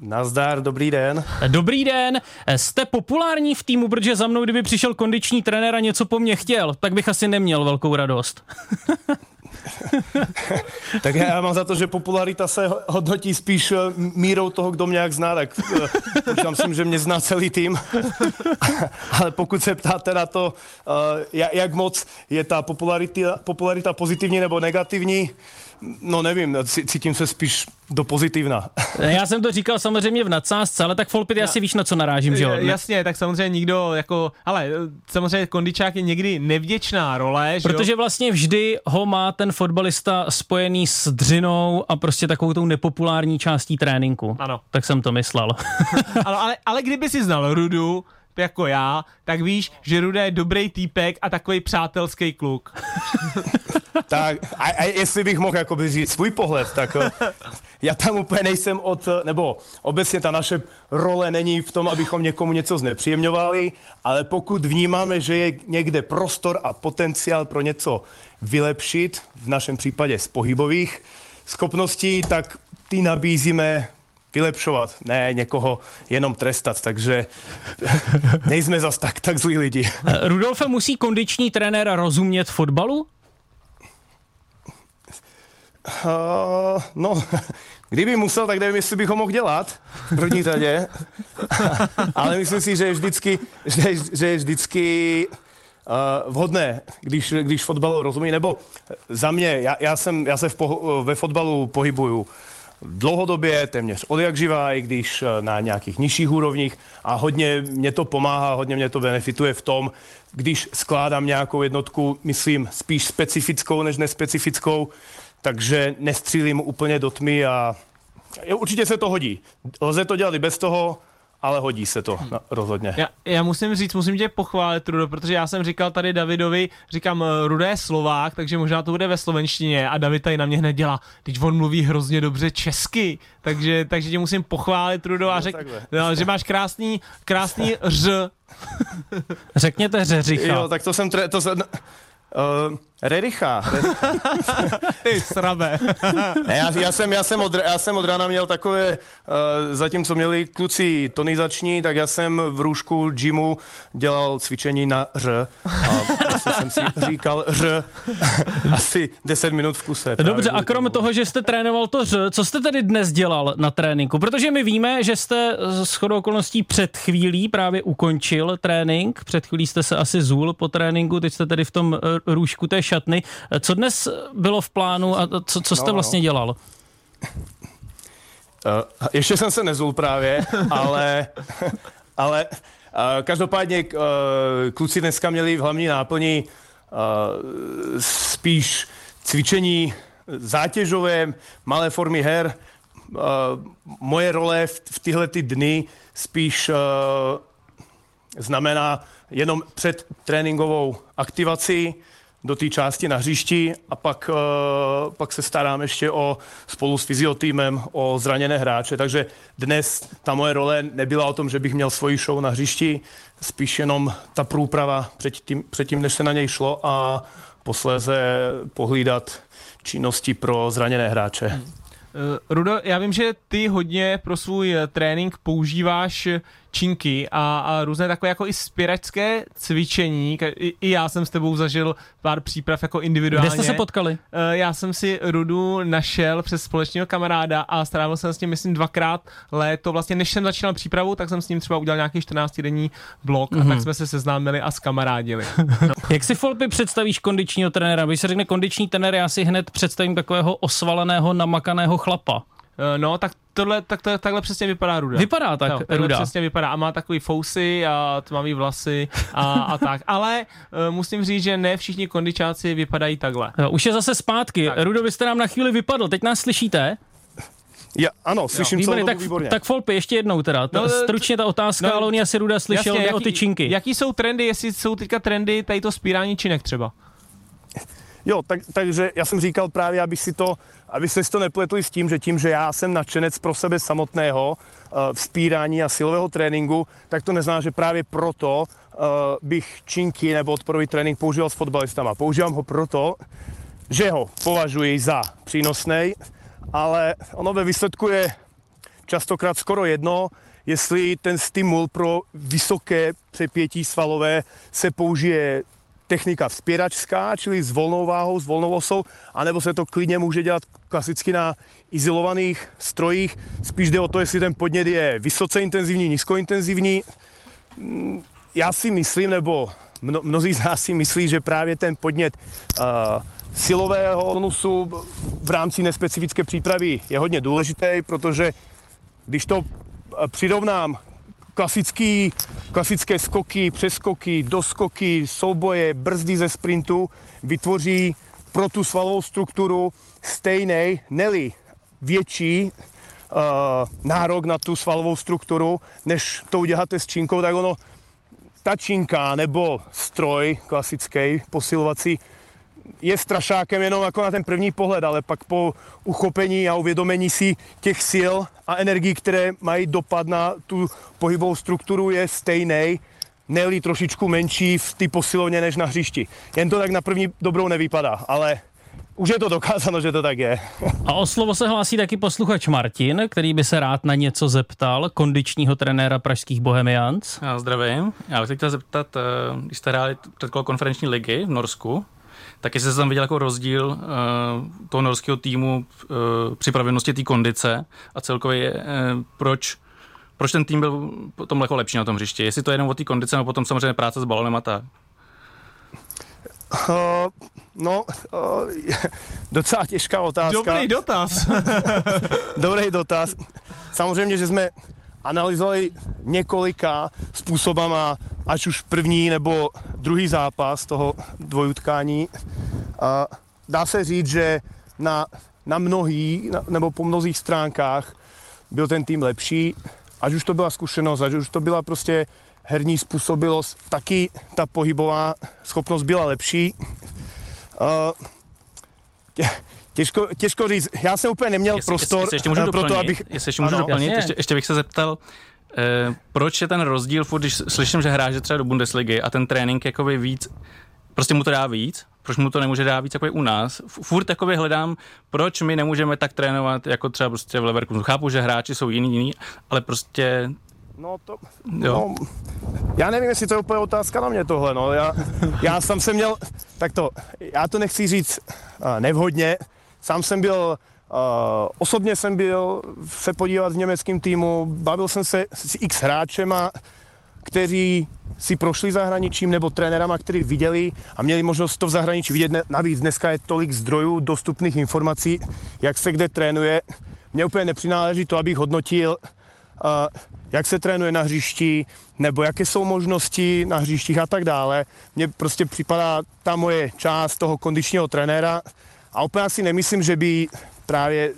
Nazdar, dobrý den. Dobrý den, jste populární v týmu, protože za mnou, kdyby přišel kondiční trenér a něco po mně chtěl, tak bych asi neměl velkou radost. Tak já mám za to, že popularita se hodnotí spíš mírou toho, kdo mě jak zná, tak myslím, že mě zná celý tým. Ale pokud se ptáte na to, jak moc je ta popularita pozitivní nebo negativní, no nevím, cítím se spíš do pozitivna. Já jsem to říkal samozřejmě v nadsázce, ale tak Folpit, já si víš, na co narážím, že jo? Jasně, tak samozřejmě nikdo jako, ale samozřejmě kondičák je někdy nevděčná role, že protože jo? Vlastně vždy ho má ten fotbalista spojený s dřinou a prostě takovou tou nepopulární částí tréninku. Ano. Tak jsem to myslel. Ano, ale kdyby si znal Rudu, jako já, tak víš, že Ruda je dobrý týpek a takový přátelský kluk. Tak, a jestli bych mohl jakoby říct svůj pohled, tak já tam úplně nejsem nebo obecně ta naše role není v tom, abychom někomu něco znepříjemňovali, ale pokud vnímáme, že je někde prostor a potenciál pro něco vylepšit, v našem případě z pohybových schopností, tak ty nabízíme vylepšovat, ne někoho jenom trestat, takže nejsme zas tak zlí lidi. Rudolfe, musí kondiční trenér rozumět fotbalu? No, kdyby musel, tak nevím, jestli bych ho mohl dělat v první řadě, ale myslím si, že je vždycky vhodné, když fotbalu rozumí, nebo za mě, já se ve fotbalu pohybuju dlouhodobě, téměř odjakživa, i když na nějakých nižších úrovních, a hodně mě to pomáhá, hodně mě to benefituje v tom, když skládám nějakou jednotku, myslím spíš specifickou než nespecifickou, takže nestřílím úplně do tmy a určitě se to hodí. Lze to dělat i bez toho, ale hodí se to rozhodně. Já musím tě pochválit, Rudo, protože já jsem říkal tady Davidovi, říkám, Ruda je Slovák, takže možná to bude ve slovenštině, a David tady na mě hned dělá, teď on mluví hrozně dobře česky, takže tě musím pochválit, Rudo, a řekl, no, že máš krásný ř. Řekněte řeřicha. Jo, tak to jsem... Rericha. Ty srabe. Ne, já jsem od rána měl takové, zatímco měli kluci tonizační, tak já jsem v růžku gymu dělal cvičení na ř. A vlastně jsem si říkal ř asi 10 minut v kuse. Dobře, a krom toho, že jste trénoval to ř, co jste tedy dnes dělal na tréninku? Protože my víme, že jste shodou okolností před chvílí právě ukončil trénink, před chvílí jste se asi zůl po tréninku, teď jste tedy v tom růžku té šatny. Co dnes bylo v plánu a co jste vlastně dělal? Ještě jsem se nezul právě, ale každopádně kluci dneska měli v hlavní náplni spíš cvičení zátěžové, malé formy her. Moje role v tyhle ty dny spíš znamená jenom před tréninkovou aktivací do té části na hřišti a pak se starám ještě spolu s fyziotýmem o zraněné hráče. Takže dnes ta moje role nebyla o tom, že bych měl svoji show na hřišti, spíš jenom ta průprava předtím, než se na něj šlo, a posléze pohlídat činnosti pro zraněné hráče. Rudo, já vím, že ty hodně pro svůj trénink používáš činky a různé takové jako i spiračské cvičení. I já jsem s tebou zažil pár příprav jako individuálně. Kde jste se potkali? Já jsem si Rudu našel přes společného kamaráda a strávil jsem s ním, myslím, 2krát léto. Vlastně než jsem začínal přípravu, tak jsem s ním třeba udělal nějaký 14-denní blok, a tak jsme se seznámili a skamarádili. No. Jak si, Folpy, představíš kondičního trenéra? Když se řekne kondiční trenér, já si hned představím takového osvaleného, namakaného chlapa. No, tak tohle, takhle přesně vypadá Ruda. Vypadá tak, no, Ruda. Přesně vypadá a má takový fousy a tmavý vlasy a tak. Ale musím říct, že ne všichni kondičáci vypadají takhle. No, už je zase zpátky. Tak. Rudo, vy jste nám na chvíli vypadl, teď nás slyšíte? Ja, ano, slyším celou dobu výborně. Tak Folpi, ještě jednou teda, stručně ta otázka, ale on asi Ruda slyšel, jde o ty činky. Jaký jsou trendy, jestli jsou teďka trendy tady to spírání činek třeba? Jo, takže já jsem říkal právě, abyste si to nepletli s tím, že já jsem nadšenec pro sebe samotného vzpírání a silového tréninku, tak to neznamená, že právě proto bych činky nebo odporový trénink používal s fotbalistama. Používám ho proto, že ho považuji za přínosnej, ale ono ve výsledku je častokrát skoro jedno, jestli ten stimul pro vysoké přepětí svalové se použije technika vzpěračská, čili s volnou váhou, s volnou osou, anebo se to klidně může dělat klasicky na izolovaných strojích. Spíš jde o to, jestli ten podnět je vysoce intenzivní, nízkointenzivní. Já si myslím, nebo mnozí z nás si myslí, že právě ten podnět silového tonusu v rámci nespecifické přípravy je hodně důležitý, protože když to přirovnám klasické skoky, přeskoky, doskoky, souboje, brzdy ze sprintu vytvoří pro tu svalovou strukturu stejnej, ne-li větší nárok na tu svalovou strukturu, než to uděláte s činkou, tak ono, ta činka nebo stroj klasický posilovací je strašákem jenom jako na ten první pohled, ale pak po uchopení a uvědomení si těch sil a energií, které mají dopad na tu pohybovou strukturu, je stejnej, ne-li trošičku menší v té posilovně než na hřišti. Jen to tak na první dobrou nevypadá, ale už je to dokázáno, že to tak je. A o slovo se hlásí taky posluchač Martin, který by se rád na něco zeptal kondičního trenéra pražských Bohemians. Já zdravím. Já bych se chtěl zeptat, když jste hráli předkolo konferenční ligy v Norsku, tak jestli jste tam viděl jako rozdíl toho norského týmu připravenosti té kondice a celkově proč ten tým byl potom jako lepší na tom hřišti. Jestli to je jenom o té kondice, nebo potom samozřejmě práce s balonem a tak. Docela těžká otázka. Dobrý dotaz. Dobrý dotaz. Samozřejmě, že jsme analyzovali několika způsobama, až už první nebo druhý zápas toho dvojutkání. Dá se říct, že po mnohých stránkách byl ten tým lepší, ať už to byla zkušenost, ať už to byla prostě herní způsobilost, taky ta pohybová schopnost byla lepší. Těžko říct, já jsem úplně neměl prostor pro to, abych... Jestli ještě můžu doplnit, ještě bych se zeptal, proč je ten rozdíl, furt, když slyším, že hráš třeba do Bundesligy a ten trénink jakoby víc, prostě mu to dá víc, proč mu to nemůže dát víc jakoby u nás? Furt jakoby hledám, proč my nemůžeme tak trénovat, jako třeba prostě v Leverkusenu. Chápu, že hráči jsou jiní, ale prostě... Já nevím, jestli to je úplně otázka na mě tohle, no. Já sám jsem měl, já to nechci říct nevhodně, sám jsem byl, osobně jsem byl se podívat v německém týmu, bavil jsem se s x hráčema, kteří si prošli zahraničím, nebo trenérama, kteří viděli a měli možnost to v zahraničí vidět. Navíc dneska je tolik zdrojů, dostupných informací, jak se kde trénuje. Mně úplně nepřináleží to, abych hodnotil, jak se trénuje na hřišti, nebo jaké jsou možnosti na hřištích a tak dále. Mně prostě připadá ta moje část toho kondičního trenéra a úplně si nemyslím, že by právě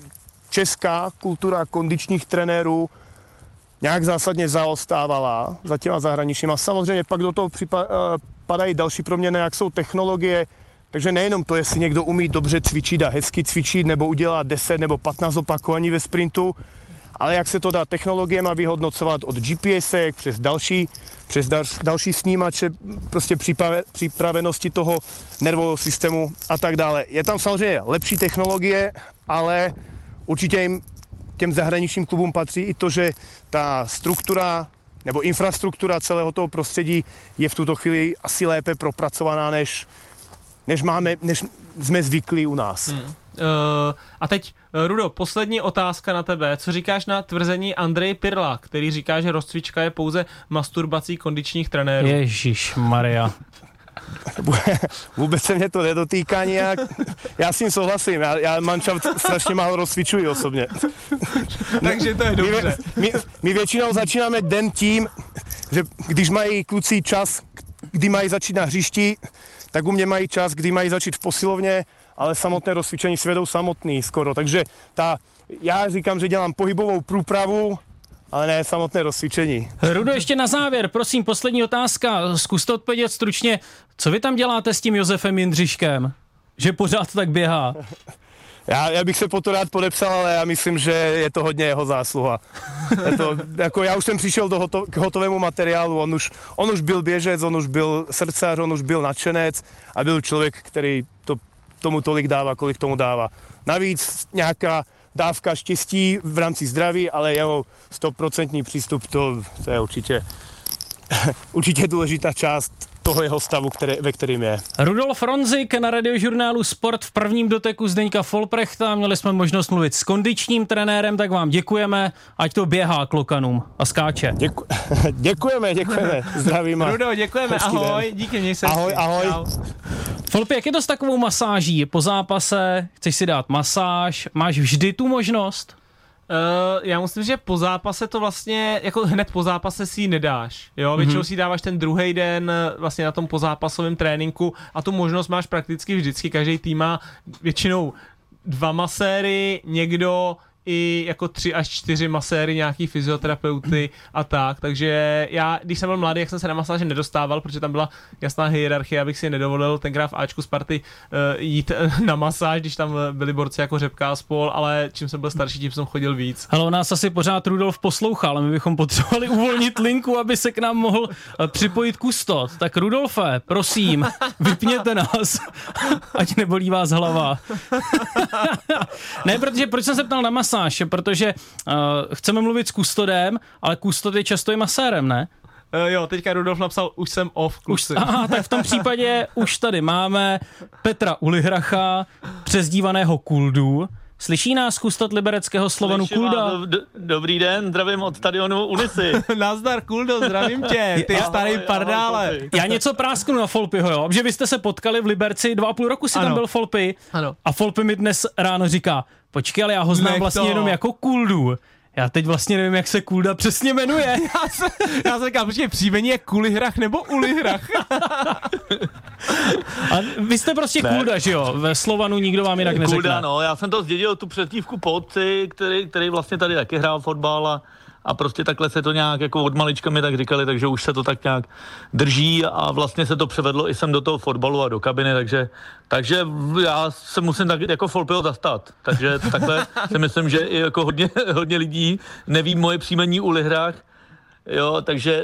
česká kultura kondičních trenérů nějak zásadně zaostávala za těma zahraničníma. Samozřejmě pak do toho padají další proměny, jak jsou technologie, takže nejenom to, jestli někdo umí dobře cvičit a hezky cvičit, nebo udělá 10 nebo 15 opakování ve sprintu, ale jak se to dá technologiema vyhodnocovat od GPSek přes další snímače, prostě připravenosti toho nervového systému a tak dále. Je tam samozřejmě lepší technologie, ale určitě těm zahraničním klubům patří i to, že ta struktura nebo infrastruktura celého toho prostředí je v tuto chvíli asi lépe propracovaná, než jsme zvyklí u nás. A teď, Rudo, poslední otázka na tebe. Co říkáš na tvrzení Andreje Pirla, který říká, že rozcvička je pouze masturbací kondičních trenérů? Ježišmarja. Vůbec se mě to nedotýká nijak. Já s ním souhlasím, já manšaft strašně málo rozcvičuji osobně. Takže to je dobře. My většinou začínáme den tím, že když mají kluci čas, kdy mají začít na hřišti, tak u mě mají čas, kdy mají začít v posilovně, ale samotné rozcvičení si vedou samotný skoro. Takže já říkám, že dělám pohybovou průpravu, ale ne samotné rozcvičení. Rudo, ještě na závěr, prosím, poslední otázka. Zkuste odpovědět stručně, co vy tam děláte s tím Josefem Jindřiškem? Že pořád tak běhá. Já bych se po to rád podepsal, ale já myslím, že je to hodně jeho zásluha. Já už jsem přišel k hotovému materiálu, on už byl běžec, on už byl srdcař, on už byl nadšenec a byl člověk, který tomu tolik dává, kolik tomu dává. Navíc nějaká dávka štěstí v rámci zdraví, ale jeho 100% přístup, to je určitě důležitá část toho jeho stavu, ve kterým je. Rudolf Rondzik na Radiožurnálu Sport v prvním doteku Zdeňka Folprechta. Měli jsme možnost mluvit s kondičním trenérem, tak vám děkujeme. Ať to běhá klokanům a skáče. Děkujeme. Zdravím. Rudo, děkujeme. Ahoj, díky, měj se. Ahoj. Folpi, jak je to s takovou masáží? Po zápase chceš si dát masáž, máš vždy tu možnost? Já myslím, že po zápase to vlastně, jako hned po zápase si ji nedáš, jo, většinou si ji dáváš ten druhý den vlastně na tom pozápasovém tréninku a tu možnost máš prakticky vždycky, každý tým má většinou 2 maséry, někdo i jako 3 až 4 maséry, nějaký fyzioterapeuty a tak, takže já, když jsem byl mladý, jak jsem se na masáže nedostával, protože tam byla jasná hierarchie, abych si nedovolil tenkrát v Ačku Sparty jít na masáž, když tam byli borci jako Řepka a spol, ale čím jsem byl starší, tím jsem chodil víc. Ale on nás asi pořád Rudolf poslouchal, my bychom potřebovali uvolnit linku, aby se k nám mohl připojit Kustot. Tak Rudolfe, prosím, vypněte nás, ať nebolí vás hlava. Ne, protože proč jsem se ptal na masáž? Protože chceme mluvit s Kustodem, ale Kustod je často i masérem, ne? Jo, teďka Rudolf napsal, už jsem off, kluci. Tak v tom případě už tady máme Petra Ulihracha, přezdívaného Kuldu. Slyší nás Kustod libereckého Slovanu Kulda? Dobrý den, zdravím od stadionu Ulici. Nazdar Kuldo, zdravím tě, ty starý pardále. Ahoj. Já něco prásknu na Folpyho, jo, že vy jste se potkali v Liberci, 2,5 roku si tam byl Folpy a Folpy mi dnes ráno říká, počkej, ale já ho znám vlastně jenom jako Kuldu. Já teď vlastně nevím, jak se Kulda přesně jmenuje. Já se říkám, počkej, příjmení je Kulihrach nebo Ulihrach. A vy jste prostě Kulda, že jo? Ve Slovanu nikdo vám jinak neřekne. Kulda, no, já jsem to zdědil, tu přezdívku po otci, který vlastně tady taky hrál fotbal a prostě takhle se to nějak, jako od malička mi tak říkali, takže už se to tak nějak drží a vlastně se to převedlo i sem do toho fotbalu a do kabiny, takže já se musím tak jako Folpyho zastat. Takže takhle si myslím, že i jako hodně lidí neví moje příjmení Ulihrach, jo,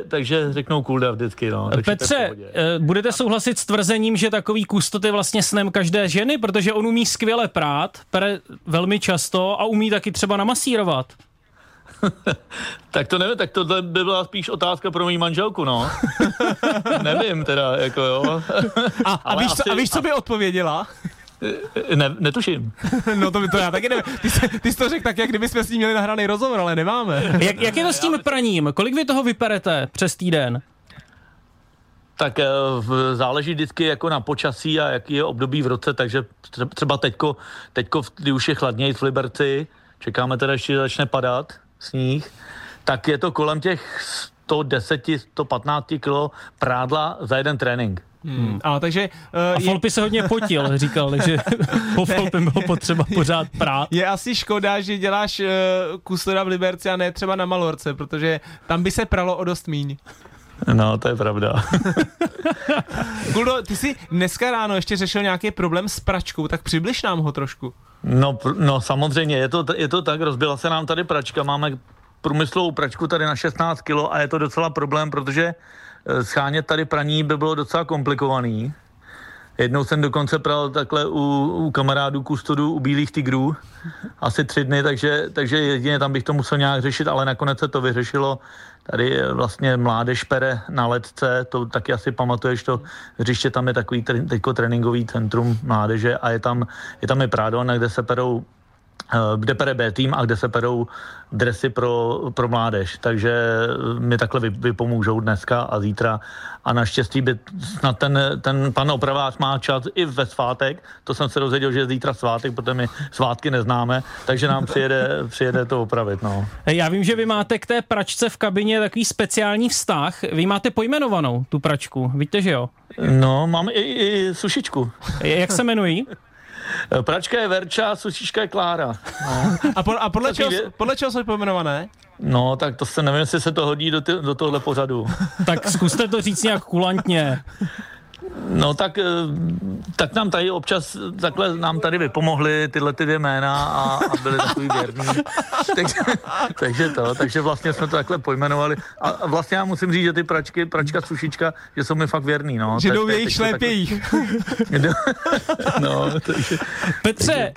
takže řeknou Kulda vždycky, no. Petře, budete souhlasit s tvrzením, že takový Kustot je vlastně snem každé ženy, protože on umí skvěle prát, pere velmi často a umí taky třeba namasírovat. Tak to nevím, tak tohle by byla spíš otázka pro moji manželku, no. Nevím teda, jako jo. A víš, co by odpověděla? Ne, netuším. No to by to já taky nevím. Ty jsi to řekl tak, jak kdyby jsme s ním měli nahraný rozhovor, ale nemáme. Jak je to s tím praním? Kolik vy toho vyperete přes týden? Tak záleží vždycky jako na počasí a jaký je období v roce, takže třeba teďko kdy už je chladněji v Liberci, čekáme teda, ještě začne padat sníh, tak je to kolem těch 110, 115 kilo prádla za jeden trénink. Takže, a Folpy se hodně potil, říkal, takže po Folpy bylo potřeba pořád prát. Je asi škoda, že děláš Kustoda v Liberci a ne třeba na Malorce, protože tam by se pralo o dost míň. No, to je pravda. Kuldo, ty jsi dneska ráno ještě řešil nějaký problém s pračkou, tak přibliž nám ho trošku. No samozřejmě, je to tak, rozbila se nám tady pračka, máme průmyslovou pračku tady na 16 kg a je to docela problém, protože schánět tady praní by bylo docela komplikovaný. Jednou jsem dokonce pral takhle u kamarádů Kustodu, u Bílých tigrů, asi 3 dny, takže jedině tam bych to musel nějak řešit, ale nakonec se to vyřešilo. Tady vlastně mládež pere na ledce, to taky asi pamatuješ, to hřiště, tam je takový teďko tréninkový centrum mládeže a je tam i prádlo, kde se perou kde pere B tým a kde se perou dresy pro mládež. Takže mi takhle vypomůžou dneska a zítra. A naštěstí by snad ten pan opravář má čas i ve svátek. To jsem se dozvěděl, že je zítra svátek, protože my svátky neznáme, takže nám přijede to opravit. No. Já vím, že vy máte k té pračce v kabině takový speciální vztah. Vy máte pojmenovanou tu pračku, víte, že jo? No, mám i sušičku. Jak se jmenují? Pračka je Verča, sušička je Klára. No. A podle čeho jsou pojmenované? No, tak to se nevím, jestli se to hodí do tohle pořadu. Tak zkuste to říct nějak kulantně. No tak nám tady občas takhle nám tady vypomohly tyhle ty dvě jména a byly takový věrný. Takže vlastně jsme to takhle pojmenovali. A vlastně já musím říct, že ty pračka, sušička, že jsou mi fakt věrný, no. Že jdou jejich šlépějích. No, takže... Petře,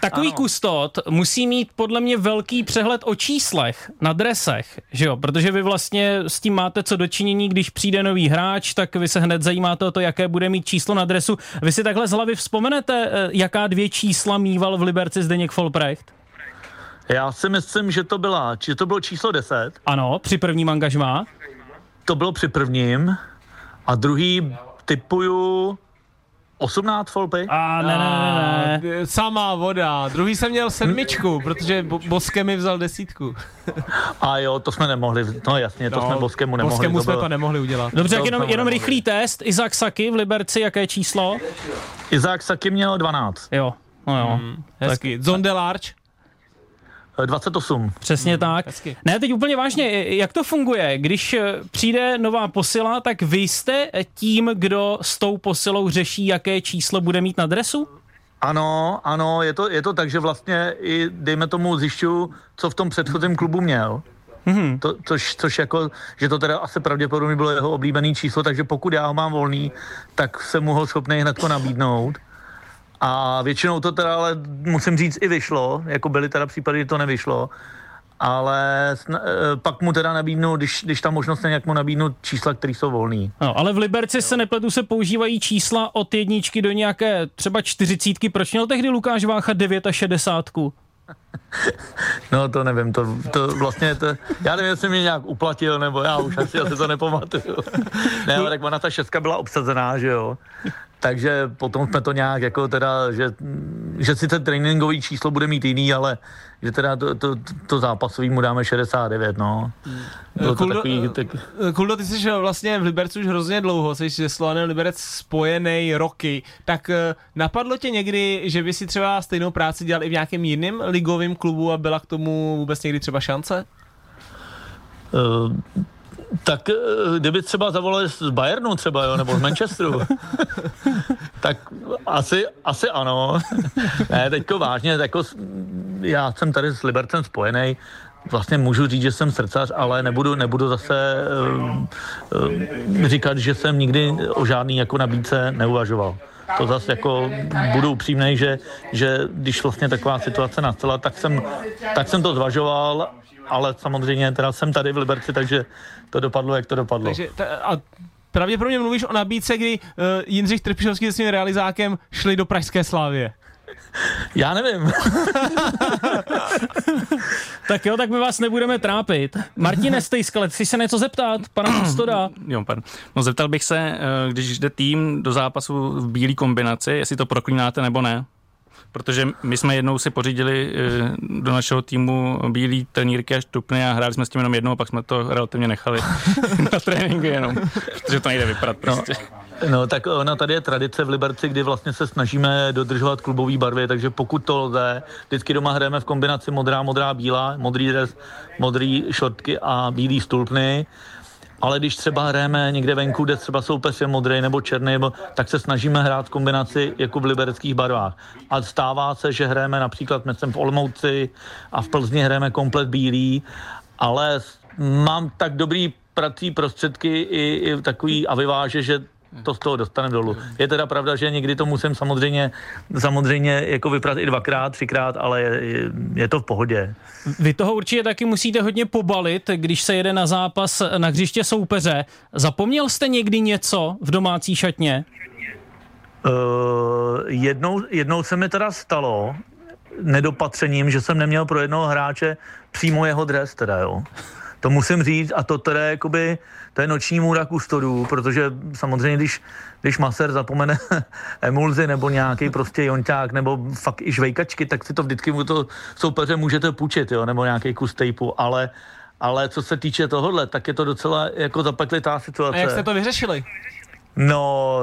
takový kustot musí mít podle mě velký přehled o číslech na dresech, že jo? Protože vy vlastně s tím máte co dočinění, když přijde nový hráč, tak vy se hned zajímáte o to, jaké bude mít číslo na dresu. Vy si takhle z hlavy vzpomenete, jaká dvě čísla míval v Liberci Zdeněk Folprecht? Já si myslím, že to bylo číslo 10. Ano, při prvním angažmá. To bylo při prvním a druhý typuju 18 Folpy. A ne. Samá voda. Druhý jsem měl 7, protože Boske mi vzal 10. A jo, to jsme nemohli. No jasně, to jsme Boskemu nemohli. Boskemu jsme to nemohli udělat. Dobře, tak jenom rychlý test. Izak Saky v Liberci, jaké číslo? Izak Saky měl 12. Jo, no jo. Hezky. Zondelarč? 28. Přesně tak. Hezky. Ne, teď úplně vážně, jak to funguje? Když přijde nová posila, tak vy jste tím, kdo s tou posilou řeší, jaké číslo bude mít na dresu? Ano, je to tak, že vlastně i, dejme tomu, zjišťuju, co v tom předchozím klubu měl. Mm-hmm. Což jako, že to teda asi pravděpodobně bylo jeho oblíbený číslo, takže pokud já ho mám volný, tak jsem mu ho schopnej hnedko nabídnout. A většinou to teda, ale musím říct, i vyšlo, jako byly teda případy, že to nevyšlo, ale pak mu teda nabídnu, když ta možnost není, jak mu nabídnu čísla, které jsou volný. No, ale v Liberci se nepletu, se používají čísla od 1 do nějaké třeba 40. Proč měl tehdy Lukáš Vácha 69? No to nevím, to vlastně, já nevím, jestli mě nějak uplatil, nebo já už asi to nepamatuju. Ne, ale tak ona ta 6 byla obsazená, že jo. Takže potom jsme to nějak jako teda, že si ten tréninkový číslo bude mít jiný, ale že teda to zápasový mu dáme 69, no. Kuldo, ty jsi vlastně v Libercu už hrozně dlouho, jsi se Slovanem Liberec spojený roky, tak napadlo tě někdy, že by si třeba stejnou práci dělal i v nějakém jiném ligovém klubu a byla k tomu vůbec někdy třeba šance? Tak kdyby třeba zavolali z Bayernu třeba, jo, nebo z Manchesteru, tak asi ano. Ne, teďko vážně, jako já jsem tady s Libercem spojený, vlastně můžu říct, že jsem srdcař, ale nebudu zase říkat, že jsem nikdy o žádný jako nabídce neuvažoval. To zase jako budu upřímnej, že když vlastně taková situace nastala, tak jsem to zvažoval, ale samozřejmě teda jsem tady v Liberci, takže to dopadlo, jak to dopadlo. Takže a pravděpodobně mluvíš o nabídce, kdy Jindřich Trpišovský se svým realizákem šli do pražské Slavie. Já nevím. Tak jo, tak my vás nebudeme trápit. Martine Stejskale, chci se něco zeptat, pana Kustoda. Jo, pardon. No zeptal bych se, když jde tým do zápasu v bílý kombinaci, jestli to proklínáte nebo ne. Protože my jsme jednou si pořídili do našeho týmu bílý trenýrky a štupny a hráli jsme s tím jenom jednou a pak jsme to relativně nechali na tréninku jenom, protože to nejde vyprat prostě. No tak ona tady je tradice v Liberci, kdy vlastně se snažíme dodržovat klubové barvy, takže pokud to lze, vždycky doma hrajeme v kombinaci modrá, bílá, modrý dres, modrý šortky a bílý stulpny. Ale když třeba hrajeme někde venku, kde třeba soupeř je modrý nebo černý, tak se snažíme hrát v kombinaci jako v libereckých barvách. A stává se, že hrajeme například v Olomouci a v Plzni hrajeme komplet bílý, ale mám tak dobrý prací prostředky i takový a vyváže, že to z toho dostaneme dolů. Je teda pravda, že někdy to musím samozřejmě jako vyprat i 2x, 3x, ale je to v pohodě. Vy toho určitě taky musíte hodně pobalit, když se jede na zápas na hřiště soupeře. Zapomněl jste někdy něco v domácí šatně? Jednou se mi teda stalo, nedopatřením, že jsem neměl pro jednoho hráče přímo jeho dres teda, jo. To musím říct a to teda jakoby, to je noční můra kustodů, protože samozřejmě, když masér zapomene emulzi nebo nějaký prostě jonťák nebo fakt i žvejkačky, tak si to vždycky mu to soupeře můžete půjčit, jo, nebo nějaký kus tejpu, ale co se týče tohohle, tak je to docela jako zapeklitá situace. A jak jste to vyřešili? No,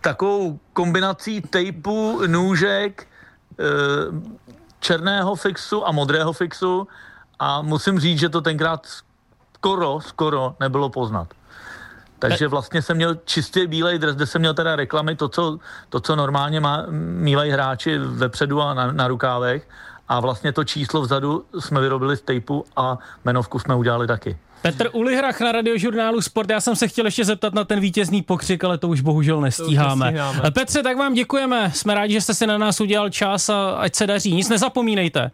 takovou kombinací tejpu, nůžek, černého fixu a modrého fixu a musím říct, že to tenkrát skoro nebylo poznat. Takže vlastně jsem měl čistě bílej dres, kde jsem měl teda reklamy, to, co normálně mívají hráči vepředu a na rukávech a vlastně to číslo vzadu jsme vyrobili z tejpu a jmenovku jsme udělali taky. Petr Ulihrach na Radiožurnálu Sport. Já jsem se chtěl ještě zeptat na ten vítězný pokřik, ale to už bohužel nestíháme. Petře, tak vám děkujeme. Jsme rádi, že jste si na nás udělal čas a ať se daří. Nic nezapomínejte.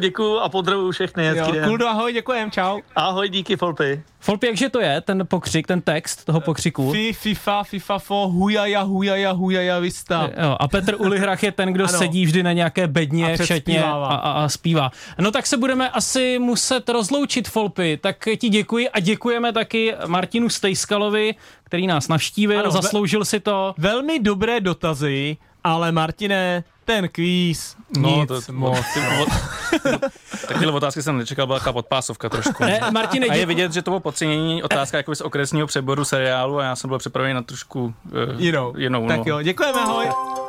Děkuju a pozdravuju všechny. Kuldo, ahoj, děkujem, čau. Ahoj, díky, Folpy. Folpy, jakže to je, ten pokřik, ten text toho pokřiku? FIFA, fo, hujaja, vista. A Petr Ulihrach je ten, kdo sedí vždy na nějaké bedně, včetně a zpívá. No tak se budeme asi muset rozloučit, Folpy, tak ti děkuji a děkujeme taky Martinu Stejskalovi, který nás navštívil, ano, zasloužil si to. Velmi dobré dotazy, ale Martine, ten kvíz, Takové otázky jsem nečekal, byla taková podpásovka trošku. Ne, Martine, a je vidět, že to bylo podcenění otázka jakoby z okresního přeboru seriálu a já jsem byl připravený na trošku jinou. Tak jo, děkujeme, ahoj.